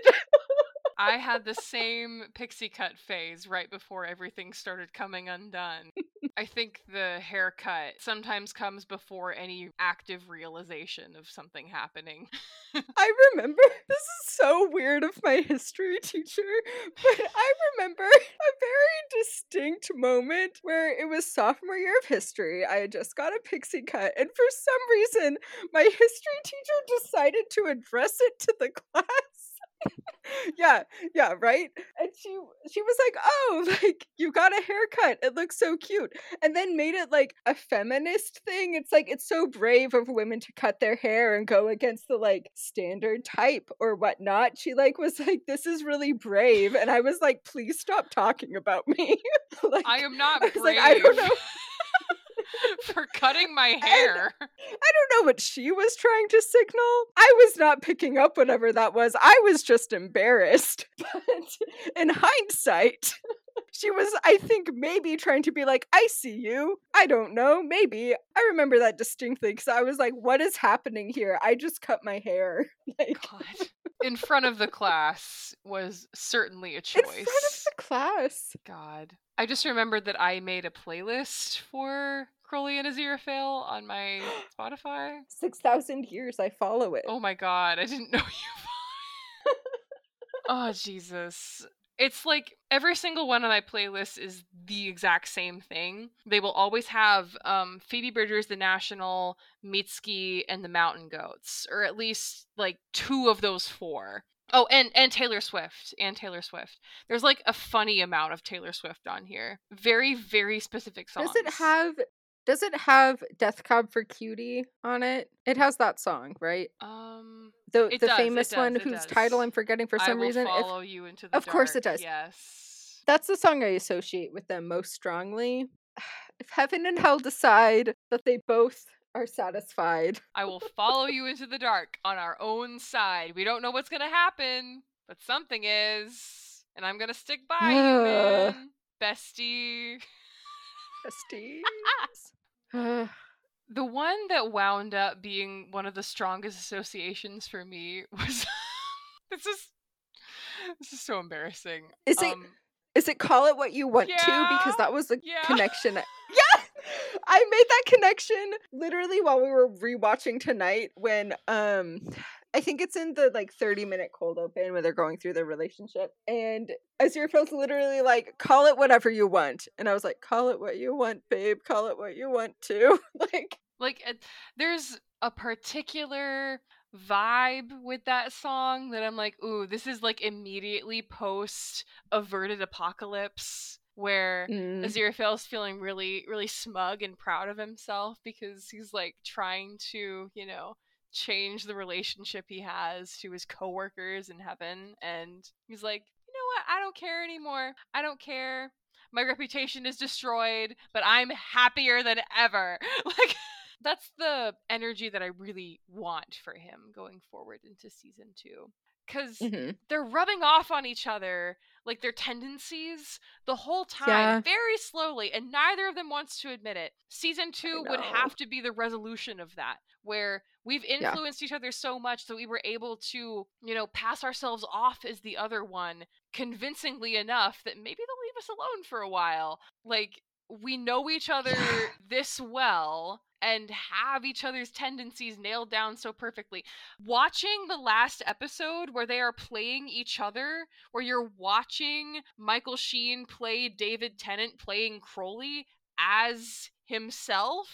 I had the same pixie cut phase right before everything started coming undone. I think the haircut sometimes comes before any active realization of something happening. I remember, this is so weird of my history teacher, but I remember a very distinct moment where it was sophomore year of history. I had just got a pixie cut, and for some reason, my history teacher decided to address it to the class. yeah yeah right and she she was like, oh, like, you got a haircut, it looks so cute, and then made it like a feminist thing. It's like, it's so brave of women to cut their hair and go against the like standard type or whatnot. She like was like, this is really brave, and I was like, please stop talking about me. Like, I am not brave. I was like, I don't know. For cutting my hair. And I don't know what she was trying to signal. I was not picking up whatever that was. I was just embarrassed. But in hindsight, she was, I think, maybe trying to be like, I see you. I don't know. Maybe. I remember that distinctly because I was like, what is happening here? I just cut my hair. Like... God. In front of the class was certainly a choice. In front of the class. God. I just remembered that I made a playlist for Crowley and Aziraphale on my Spotify. six thousand years, I follow it. Oh my God, I didn't know you followed it. Oh, Jesus. It's like every single one of my playlists is the exact same thing. They will always have um, Phoebe Bridgers, The National, Mitski, and The Mountain Goats, or at least like two of those four. Oh, and, and Taylor Swift, and Taylor Swift. There's like a funny amount of Taylor Swift on here. Very, very specific songs. Does it have, does it have Death Cab for Cutie on it? It has that song, right? Um, The, the does, famous one does, whose does. title I'm forgetting for some I will reason. Follow if, you into the of dark, course it does. Yes. That's the song I associate with them most strongly. If heaven and hell decide that they both... are satisfied. I will follow you into the dark on our own side. We don't know what's going to happen, but something is, and I'm going to stick by you, man. Bestie. Besties. The one that wound up being one of the strongest associations for me was, this is, this is so embarrassing. Is um, it, is it Call It What You Want yeah, to? Because that was the yeah. connection. I- yes! I made that connection literally while we were rewatching tonight when um I think it's in the like thirty minute cold open where they're going through their relationship, and Aziraphale's literally like, call it whatever you want, and I was like, call it what you want, babe, call it what you want to. like like uh, there's a particular vibe with that song that I'm like, ooh, this is like immediately post Averted Apocalypse, where mm. Aziraphale's feeling really, really smug and proud of himself because he's like trying to, you know, change the relationship he has to his coworkers in heaven, and he's like, you know what? I don't care anymore. I don't care. My reputation is destroyed, but I'm happier than ever. Like, that's the energy that I really want for him going forward into season two. Because mm-hmm. they're rubbing off on each other, like their tendencies, the whole time, yeah. very slowly, and neither of them wants to admit it. Season two would have to be the resolution of that, where we've influenced yeah. each other so much that we were able to, you know, pass ourselves off as the other one convincingly enough that maybe they'll leave us alone for a while. Like, we know each other yeah. this well and have each other's tendencies nailed down so perfectly. Watching the last episode where they are playing each other, where you're watching Michael Sheen play David Tennant playing Crowley as himself.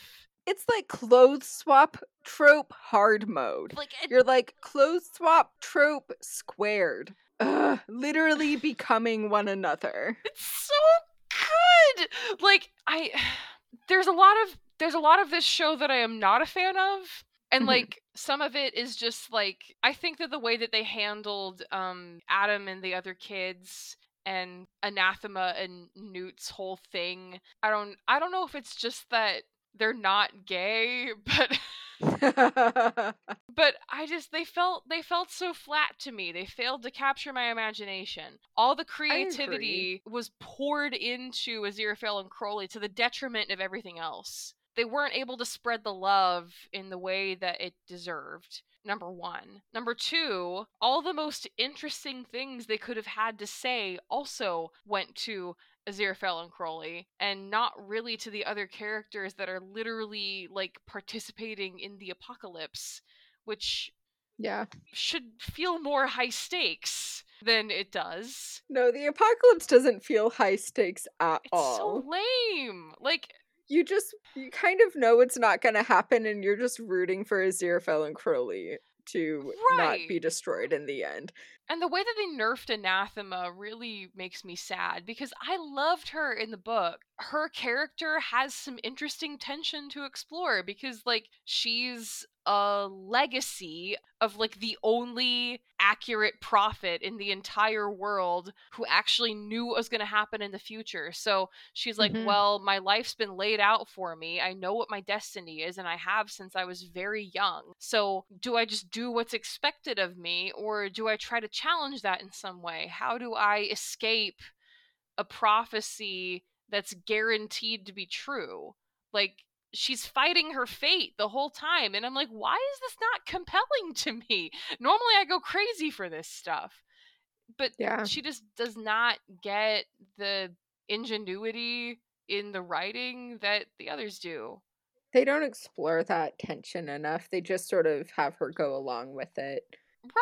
It's like clothes swap trope hard mode. Like it- You're like clothes swap trope squared. Ugh, literally becoming one another. It's so good! Like, I... There's a lot of... There's a lot of this show that I am not a fan of, and like mm-hmm. some of it is just like, I think that the way that they handled um, Adam and the other kids and Anathema and Newt's whole thing, I don't I don't know if it's just that they're not gay, but but I just they felt they felt so flat to me. They failed to capture my imagination. All the creativity was poured into Aziraphale and Crowley to the detriment of everything else. They weren't able to spread the love in the way that it deserved, number one. Number two, all the most interesting things they could have had to say also went to Aziraphale and Crowley, and not really to the other characters that are literally, like, participating in the apocalypse, which yeah should feel more high stakes than it does. No, the apocalypse doesn't feel high stakes at it's all. It's so lame. Like, you just, you kind of know it's not going to happen, and you're just rooting for Aziraphale and Crowley to right. not be destroyed in the end. And the way that they nerfed Anathema really makes me sad, because I loved her in the book. Her character has some interesting tension to explore, because, like, she's a legacy of, like, the only accurate prophet in the entire world who actually knew what was going to happen in the future. So she's like, mm-hmm. well, my life's been laid out for me. I know what my destiny is, and I have since I was very young. So do I just do what's expected of me, or do I try to challenge that in some way? How do I escape a prophecy that's guaranteed to be true? Like, she's fighting her fate the whole time, and I'm like, why is this not compelling to me? Normally I go crazy for this stuff, but yeah. she just does not get the ingenuity in the writing that the others do. They don't explore that tension enough. They just sort of have her go along with it.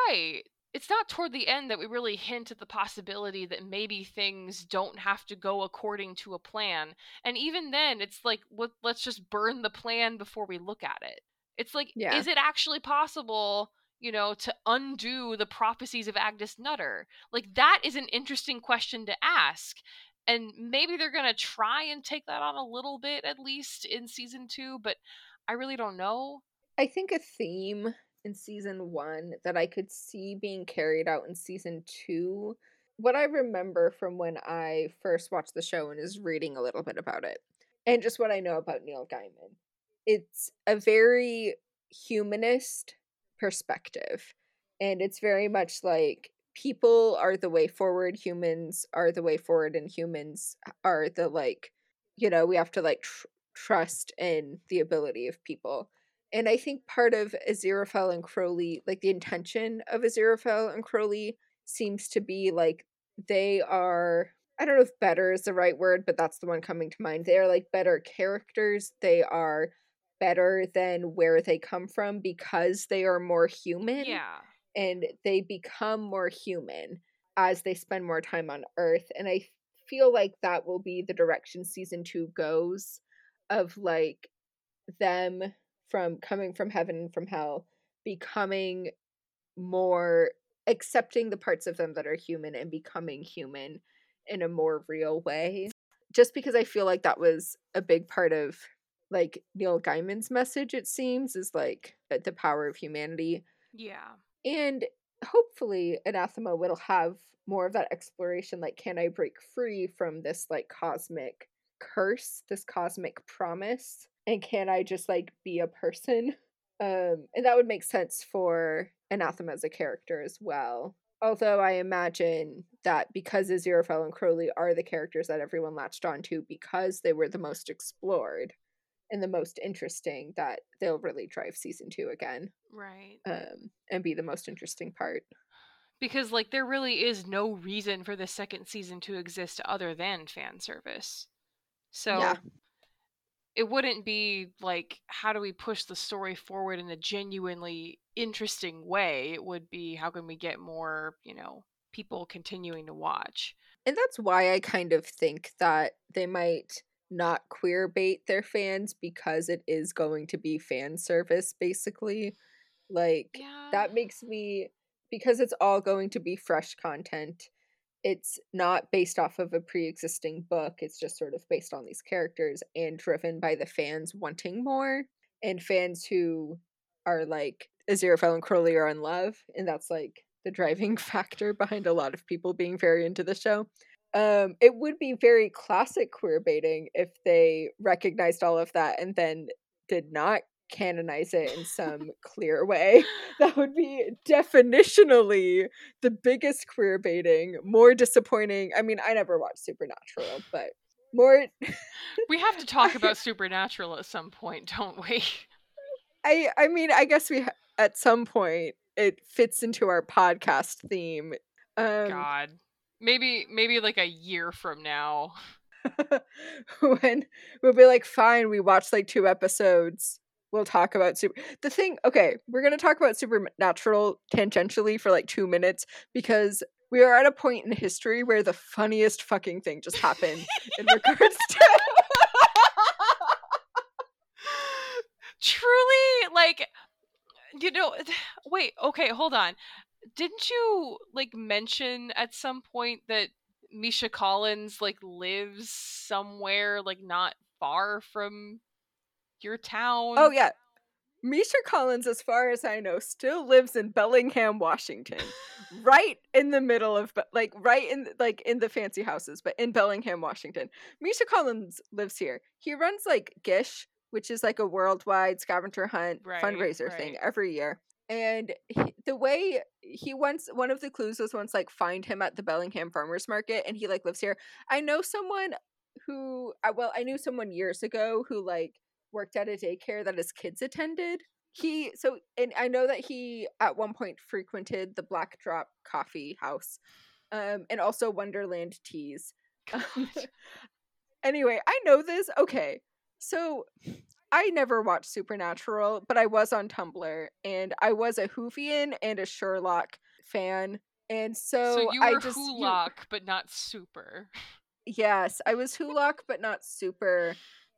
Right. It's not toward the end that we really hint at the possibility that maybe things don't have to go according to a plan. And even then, it's like, let's just burn the plan before we look at it. It's like, yeah. is it actually possible, you know, to undo the prophecies of Agnes Nutter? Like, that is an interesting question to ask. And maybe they're going to try and take that on a little bit, at least in season two, but I really don't know. I think a theme in season one that I could see being carried out in season two, what I remember from when I first watched the show and is reading a little bit about it, and just what I know about Neil Gaiman, it's a very humanist perspective, and it's very much like people are the way forward, humans are the way forward, and humans are the, like, you know, we have to, like, tr- trust in the ability of people. And I think part of Aziraphale and Crowley, like, the intention of Aziraphale and Crowley seems to be, like, they are, I don't know if better is the right word, but that's the one coming to mind. They are, like, better characters. They are better than where they come from because they are more human. Yeah. And they become more human as they spend more time on Earth. And I feel like that will be the direction season two goes, of, like, them from coming from heaven and from hell, becoming more, accepting the parts of them that are human and becoming human in a more real way. Just because I feel like that was a big part of, like, Neil Gaiman's message, it seems, is, like, the power of humanity. Yeah. And hopefully Anathema will have more of that exploration, like, can I break free from this, like, cosmic curse, this cosmic promise? And can I just, like, be a person? Um, and that would make sense for Anathema as a character as well. Although I imagine that because Aziraphale and Crowley are the characters that everyone latched onto because they were the most explored and the most interesting, that they'll really drive season two again. Right. Um, and be the most interesting part. Because, like, there really is no reason for the second season to exist other than fan service. So yeah. It wouldn't be like, how do we push the story forward in a genuinely interesting way? It would be, how can we get more, you know, people continuing to watch? And that's why I kind of think that they might not queer bait their fans, because it is going to be fan service, basically. Like, yeah. that makes me, because it's all going to be fresh content. It's not based off of a pre-existing book. It's just sort of based on these characters and driven by the fans wanting more, and fans who are like, Aziraphale and Crowley are in love. And that's, like, the driving factor behind a lot of people being very into the show. Um, it would be very classic queer baiting if they recognized all of that and then did not canonize it in some clear way. That would be definitionally the biggest queer baiting, more disappointing. I mean, I never watched Supernatural, but more we have to talk about Supernatural at some point, don't we? I I mean, I guess we ha- at some point it fits into our podcast theme. Um, God. Maybe, maybe like a year from now. When we'll be like, fine, we watched like two episodes. We'll talk about super. The thing, okay, we're going to talk about Supernatural tangentially for like two minutes because we are at a point in history where the funniest fucking thing just happened in regards to. Truly, like, you know, wait, okay, hold on. Didn't you like mention at some point that Misha Collins like lives somewhere like not far from your town? Oh yeah, Misha Collins, as far as I know, still lives in Bellingham, Washington, right in the middle of like right in like in the fancy houses, but in Bellingham, Washington. Misha Collins lives here. He runs like Gish, which is like a worldwide scavenger hunt right, fundraiser right. thing every year. And he, the way he once, one of the clues was once like find him at the Bellingham farmers market, and he like lives here. I know someone who, well, I knew someone years ago who like worked at a daycare that his kids attended. He, so, and I know that he at one point frequented the Black Drop Coffee House um, and also Wonderland Teas. Anyway, I know this. Okay. So I never watched Supernatural, but I was on Tumblr, and I was a Whovian and a Sherlock fan, and so, so you were I just Hulock, you, but not super. Yes, I was Hulock, but not super,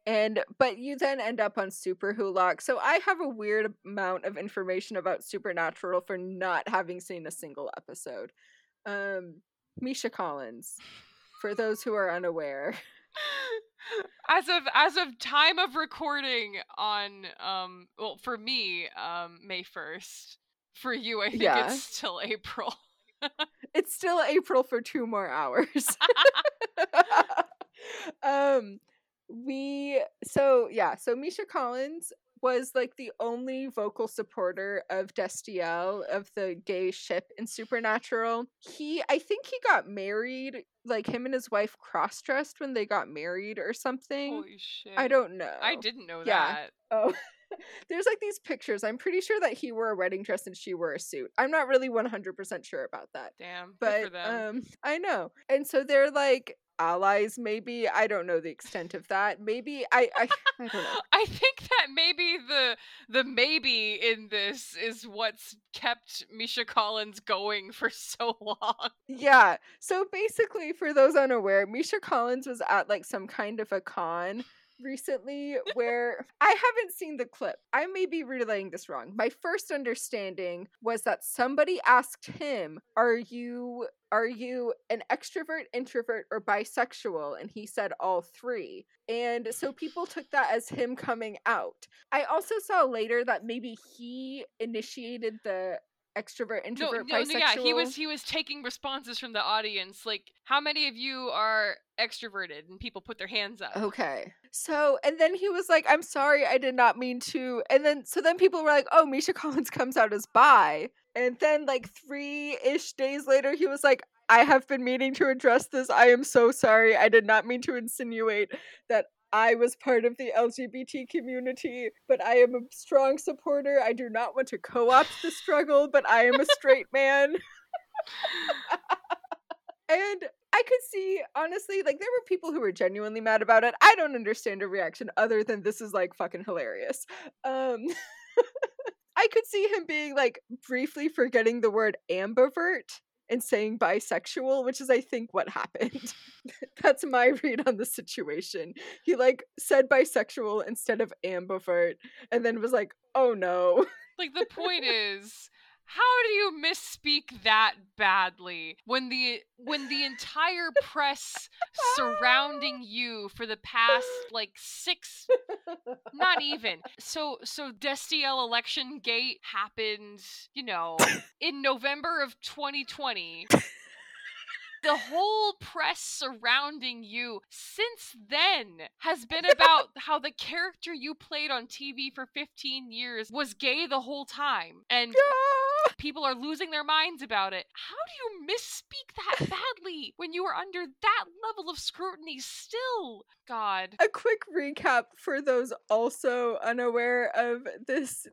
and but you then end up on Super Hulock. So I have a weird amount of information about Supernatural for not having seen a single episode. Um, Misha Collins, for those who are unaware. As of as of time of recording on um well for me um May first, for you I think yeah. It's still April. It's still April for two more hours. um we so yeah so Misha Collins was like the only vocal supporter of Destiel, of the gay ship in Supernatural. He, I think he got married, like him and his wife cross-dressed when they got married or something. Holy shit. I don't know. I didn't know yeah. that. Oh, there's like these pictures. I'm pretty sure that he wore a wedding dress and she wore a suit. I'm not really one hundred percent sure about that. Damn, but, good for them. Um, I know. And so they're like, allies, maybe. I don't know the extent of that. Maybe I, I, I don't know. I think that maybe the the maybe in this is what's kept Misha Collins going for so long. Yeah. So basically, for those unaware, Misha Collins was at like some kind of a con recently where I haven't seen the clip. I may be relaying this wrong. My first understanding was that somebody asked him, "Are you?" Are you an extrovert, introvert, or bisexual? And he said all three. And so people took that as him coming out. I also saw later that maybe he initiated the extrovert, introvert, no, no, bisexual. No, yeah, he was he was taking responses from the audience. Like, how many of you are extroverted? And people put their hands up. Okay. So, and then he was like, I'm sorry, I did not mean to. And then, so then people were like, oh, Misha Collins comes out as bi. And then, like, three-ish days later, he was like, I have been meaning to address this. I am so sorry. I did not mean to insinuate that I was part of the L G B T community, but I am a strong supporter. I do not want to co-opt the struggle, but I am a straight man. And I could see, honestly, like, there were people who were genuinely mad about it. I don't understand a reaction other than this is, like, fucking hilarious. Um... I could see him being like briefly forgetting the word ambivert and saying bisexual, which is I think what happened. That's my read on the situation. He like said bisexual instead of ambivert and then was like, oh no. Like the point is, how do you misspeak that badly when the when the entire press surrounding you for the past like six, not even. So so Destiel election gate happened, you know, in November of twenty twenty. The whole press surrounding you since then has been about how the character you played on T V for fifteen years was gay the whole time. And yeah. People are losing their minds about it. How do you misspeak that badly when you are under that level of scrutiny still? God. A quick recap for those also unaware of this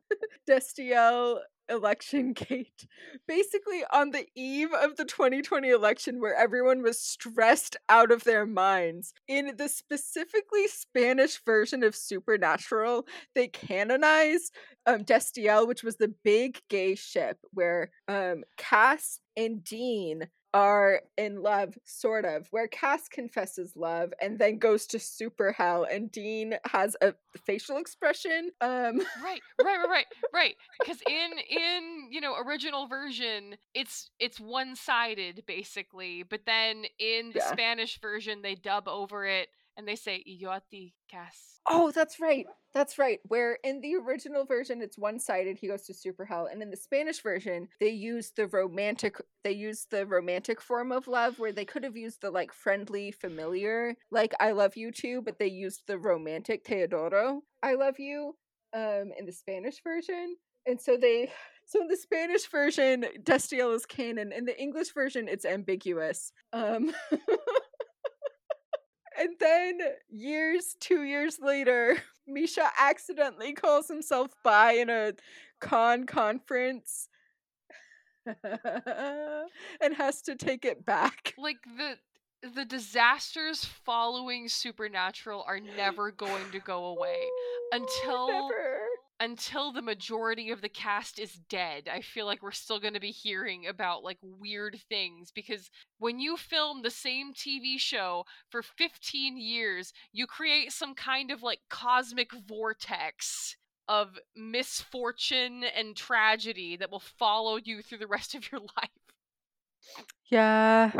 Destiel election gate, basically on the eve of the twenty twenty election, where everyone was stressed out of their minds. In the specifically Spanish version of Supernatural, they canonize um, Destiel, which was the big gay ship where um, Cass and Dean are in love, sort of, where Cass confesses love and then goes to super hell, and Dean has a facial expression. Um. Right, right, right, right, right. Because in in you know original version, it's it's one sided basically, but then in the yeah. Spanish version, they dub over it and they say "Yo a ti, Cass." Oh, that's right, that's right. Where in the original version, it's one sided. He goes to super hell, and in the Spanish version, they use the romantic. They use the romantic form of love, where they could have used the like friendly, familiar, like "I love you too," but they used the romantic "Te adoro," "I love you," um, in the Spanish version, and so they. So in the Spanish version, Destiel is canon. In the English version, it's ambiguous. Um. And then years, two years later, Misha accidentally calls himself bi in a con conference and has to take it back. Like the the disasters following Supernatural are never going to go away until never. Until the majority of the cast is dead. I feel like we're still going to be hearing about like weird things, because when you film the same T V show for fifteen years, you create some kind of like cosmic vortex of misfortune and tragedy that will follow you through the rest of your life. Yeah.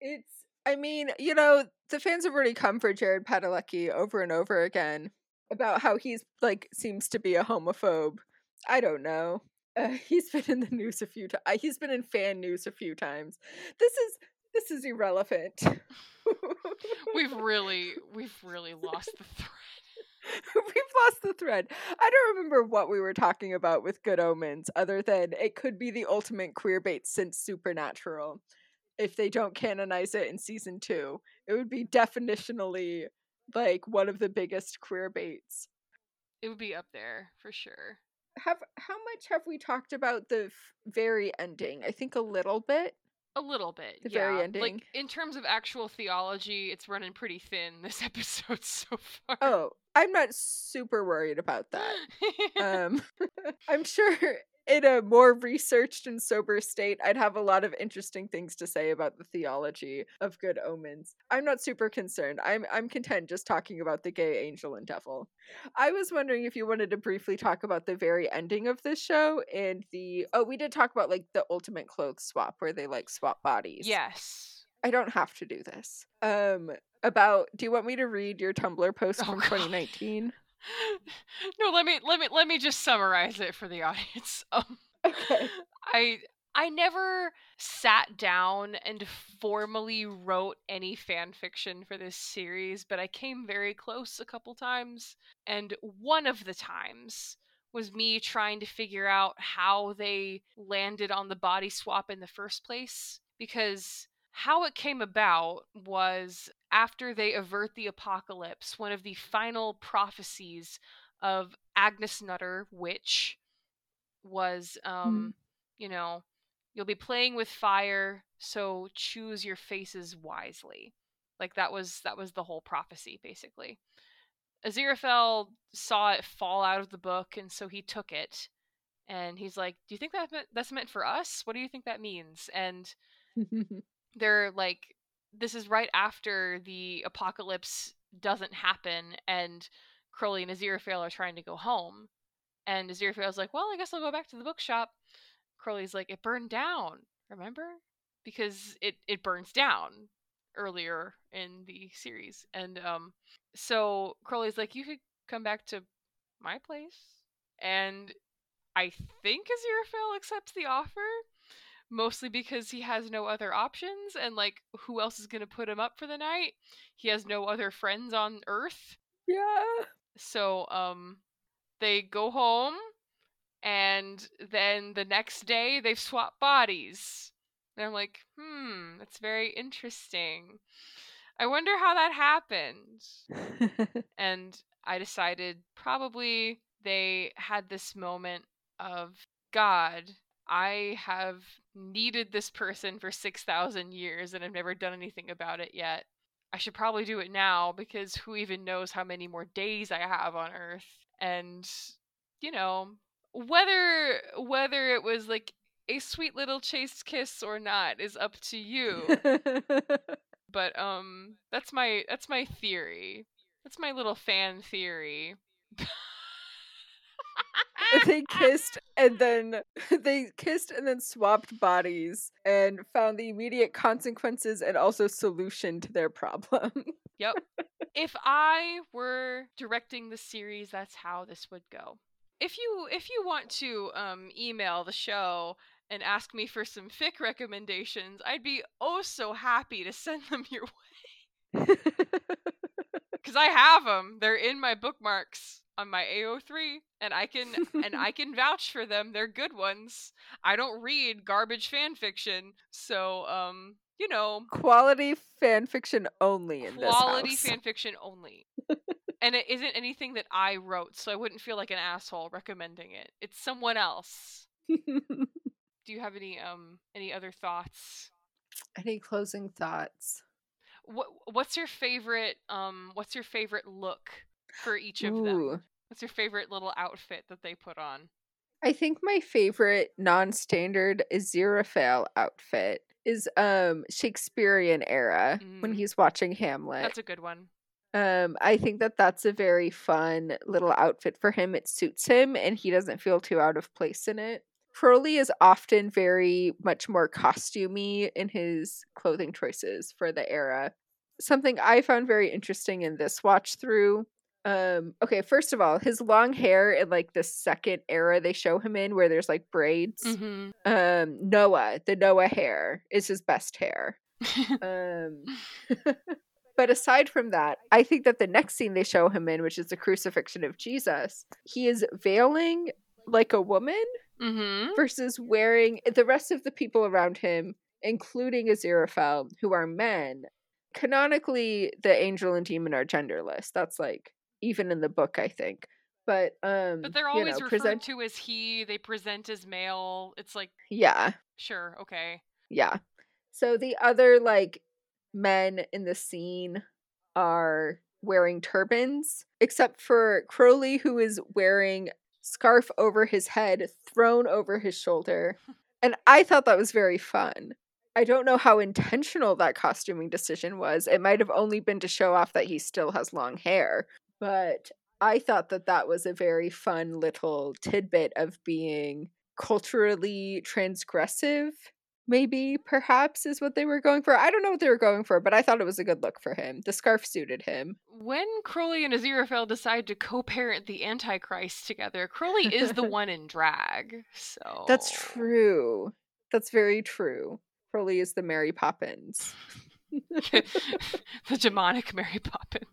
It's, I mean, you know, the fans have already come for Jared Padalecki over and over again about how he's like seems to be a homophobe. I don't know. Uh, he's been in the news a few times. He's been in fan news a few times. This is this is irrelevant. we've really we've really lost the thread. We've lost the thread. I don't remember what we were talking about with Good Omens, other than it could be the ultimate queerbait since Supernatural. If they don't canonize it in season two, it would be definitionally like one of the biggest queer baits. It would be up there for sure. Have how much have we talked about the f- very ending? I think a little bit. A little bit. The yeah. very ending. Like in terms of actual theology, it's running pretty thin this episode so far. Oh, I'm not super worried about that. um, I'm sure in a more researched and sober state, I'd have a lot of interesting things to say about the theology of Good Omens. I'm not super concerned. I'm I'm content just talking about the gay angel and devil. I was wondering if you wanted to briefly talk about the very ending of this show and the... Oh, we did talk about, like, the ultimate clothes swap where they, like, swap bodies. Yes. I don't have to do this. Um, about... Do you want me to read your Tumblr post from twenty nineteen? No, let me let me let me just summarize it for the audience. Um, okay. I I never sat down and formally wrote any fan fiction for this series, but I came very close a couple times, and one of the times was me trying to figure out how they landed on the body swap in the first place, because how it came about was after they avert the apocalypse, one of the final prophecies of Agnes Nutter, witch, was, um, mm. you know, you'll be playing with fire, so choose your faces wisely. Like that was that was the whole prophecy, basically. Aziraphale saw it fall out of the book, and so he took it, and he's like, "Do you think that that's meant for us? What do you think that means?" And they're like, this is right after the apocalypse doesn't happen, and Crowley and Aziraphale are trying to go home, and Aziraphale's like, well, I guess I'll go back to the bookshop. Crowley's like, it burned down, remember? Because it, it burns down earlier in the series. And um, so Crowley's like, you could come back to my place. And I think Aziraphale accepts the offer. Mostly because he has no other options, and like, who else is going to put him up for the night? He has no other friends on Earth. Yeah. So, um, they go home, and then the next day they've swapped bodies. And I'm like, hmm, that's very interesting. I wonder how that happened. And I decided probably they had this moment of God, I have needed this person for six thousand years and I've never done anything about it yet. I should probably do it now because who even knows how many more days I have on Earth. And, you know, whether whether it was like a sweet little chaste kiss or not is up to you. But um, that's my that's my theory. That's my little fan theory. They kissed and then they kissed and then swapped bodies and found the immediate consequences and also solution to their problem. Yep. If I were directing the series, that's how this would go. If you if you want to um, email the show and ask me for some fic recommendations, I'd be oh so happy to send them your way. Because I have them. They're in my bookmarks on my A O three, and I can and I can vouch for them. They're good ones. I don't read garbage fan fiction, so um, you know, quality fan fiction only in this house. Quality fan fiction only. And it isn't anything that I wrote, so I wouldn't feel like an asshole recommending it. It's someone else. Do you have any um any other thoughts? Any closing thoughts? What what's your favorite um what's your favorite look for each of Ooh. them? What's your favorite little outfit that they put on? I think my favorite non-standard Aziraphale outfit is um Shakespearean era mm. when he's watching Hamlet. That's a good one. Um, I think that that's a very fun little outfit for him. It suits him and he doesn't feel too out of place in it. Crowley is often very much more costumey in his clothing choices for the era. Something I found very interesting in this watch through. Um, okay, first of all, his long hair in like the second era they show him in where there's like braids. Mm-hmm. Um, Noah, the Noah hair is his best hair. um But aside from that, I think that the next scene they show him in, which is the crucifixion of Jesus, he is veiling like a woman mm-hmm. versus wearing the rest of the people around him, including Aziraphale, who are men. Canonically, the angel and demon are genderless. That's like even in the book, I think. But um, but they're always you know, referred present- to as he. They present as male. It's like yeah, sure, okay, yeah. So the other like. Men in the scene are wearing turbans, except for Crowley, who is wearing scarf over his head, thrown over his shoulder. And I thought that was very fun. I don't know how intentional that costuming decision was. It might have only been to show off that he still has long hair. But I thought that that was a very fun little tidbit of being culturally transgressive. Maybe, perhaps, is what they were going for. I don't know what they were going for, but I thought it was a good look for him. The scarf suited him. When Crowley and Aziraphale decide to co-parent the Antichrist together, Crowley is the one in drag, so... That's true. That's very true. Crowley is the Mary Poppins. The demonic Mary Poppins.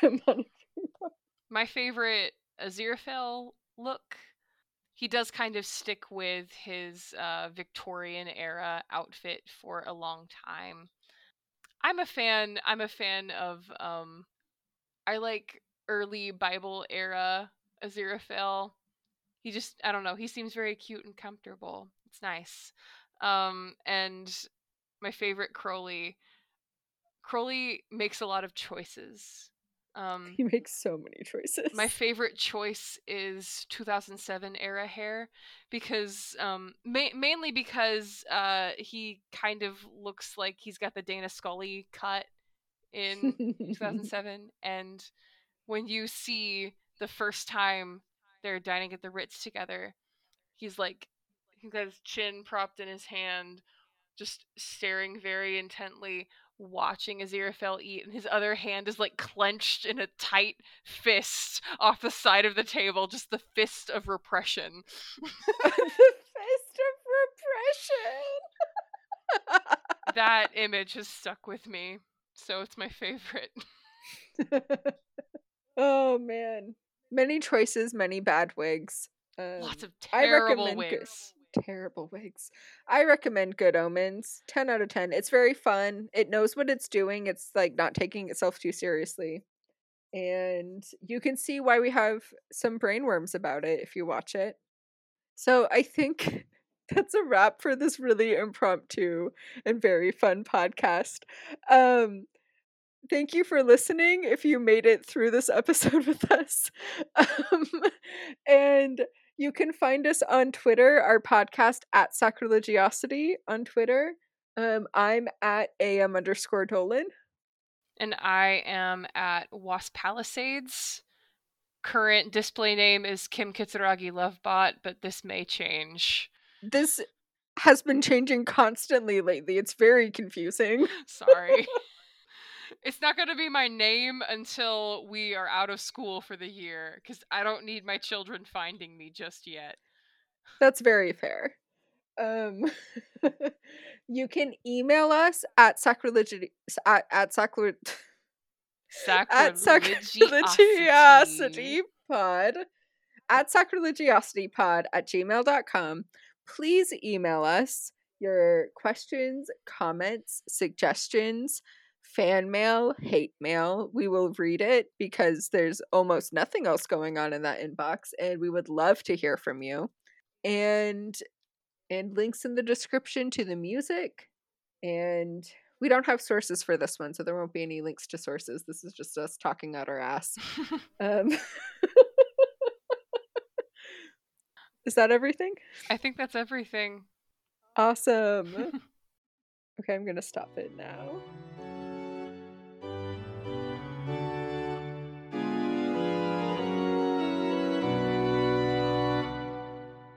Demonic Mary Poppins. My favorite Aziraphale look... He does kind of stick with his uh, Victorian era outfit for a long time. I'm a fan. I'm a fan of. Um, I like early Bible era Aziraphale. He just, I don't know. He seems very cute and comfortable. It's nice. Um, and my favorite Crowley. Crowley makes a lot of choices. Um, he makes so many choices. My favorite choice is two thousand seven era hair because um, ma- mainly because uh, he kind of looks like he's got the Dana Scully cut in two thousand seven. And when you see the first time they're dining at the Ritz together, he's like, he's got his chin propped in his hand, just staring very intently, watching Aziraphale eat, and his other hand is like clenched in a tight fist off the side of the table, just the fist of repression. The fist of repression. That image has stuck with me, so it's my favorite. Oh man, many choices, many bad wigs. Um, lots of terrible wigs. Terrible wigs. I recommend Good Omens. ten out of ten. It's very fun. It knows what it's doing. It's like not taking itself too seriously. And you can see why we have some brainworms about it if you watch it. So I think that's a wrap for this really impromptu and very fun podcast. Um, thank you for listening if you made it through this episode with us. Um, and you can find us on Twitter, our podcast at Sacrilegiosity on Twitter. Um, I'm at am underscore Dolan. And I am at Wasp Palisades. Current display name is Kim Kitsuragi Lovebot, but this may change. This has been changing constantly lately. It's very confusing. Sorry. It's not going to be my name until we are out of school for the year, because I don't need my children finding me just yet. That's very fair. Um, you can email us at sacrilegiosity at, at sacri- sacrilegiositypod at sacrilegiositypod at gmail dot com. Please email us your questions, comments, suggestions, fan mail, hate mail. We will read it because there's almost nothing else going on in that inbox, and we would love to hear from you. And and links in the description to the music. And we don't have sources for this one, so there won't be any links to sources. This is just us talking out our ass. um Is that everything? I think that's everything. Awesome. Okay, I'm going to stop it now.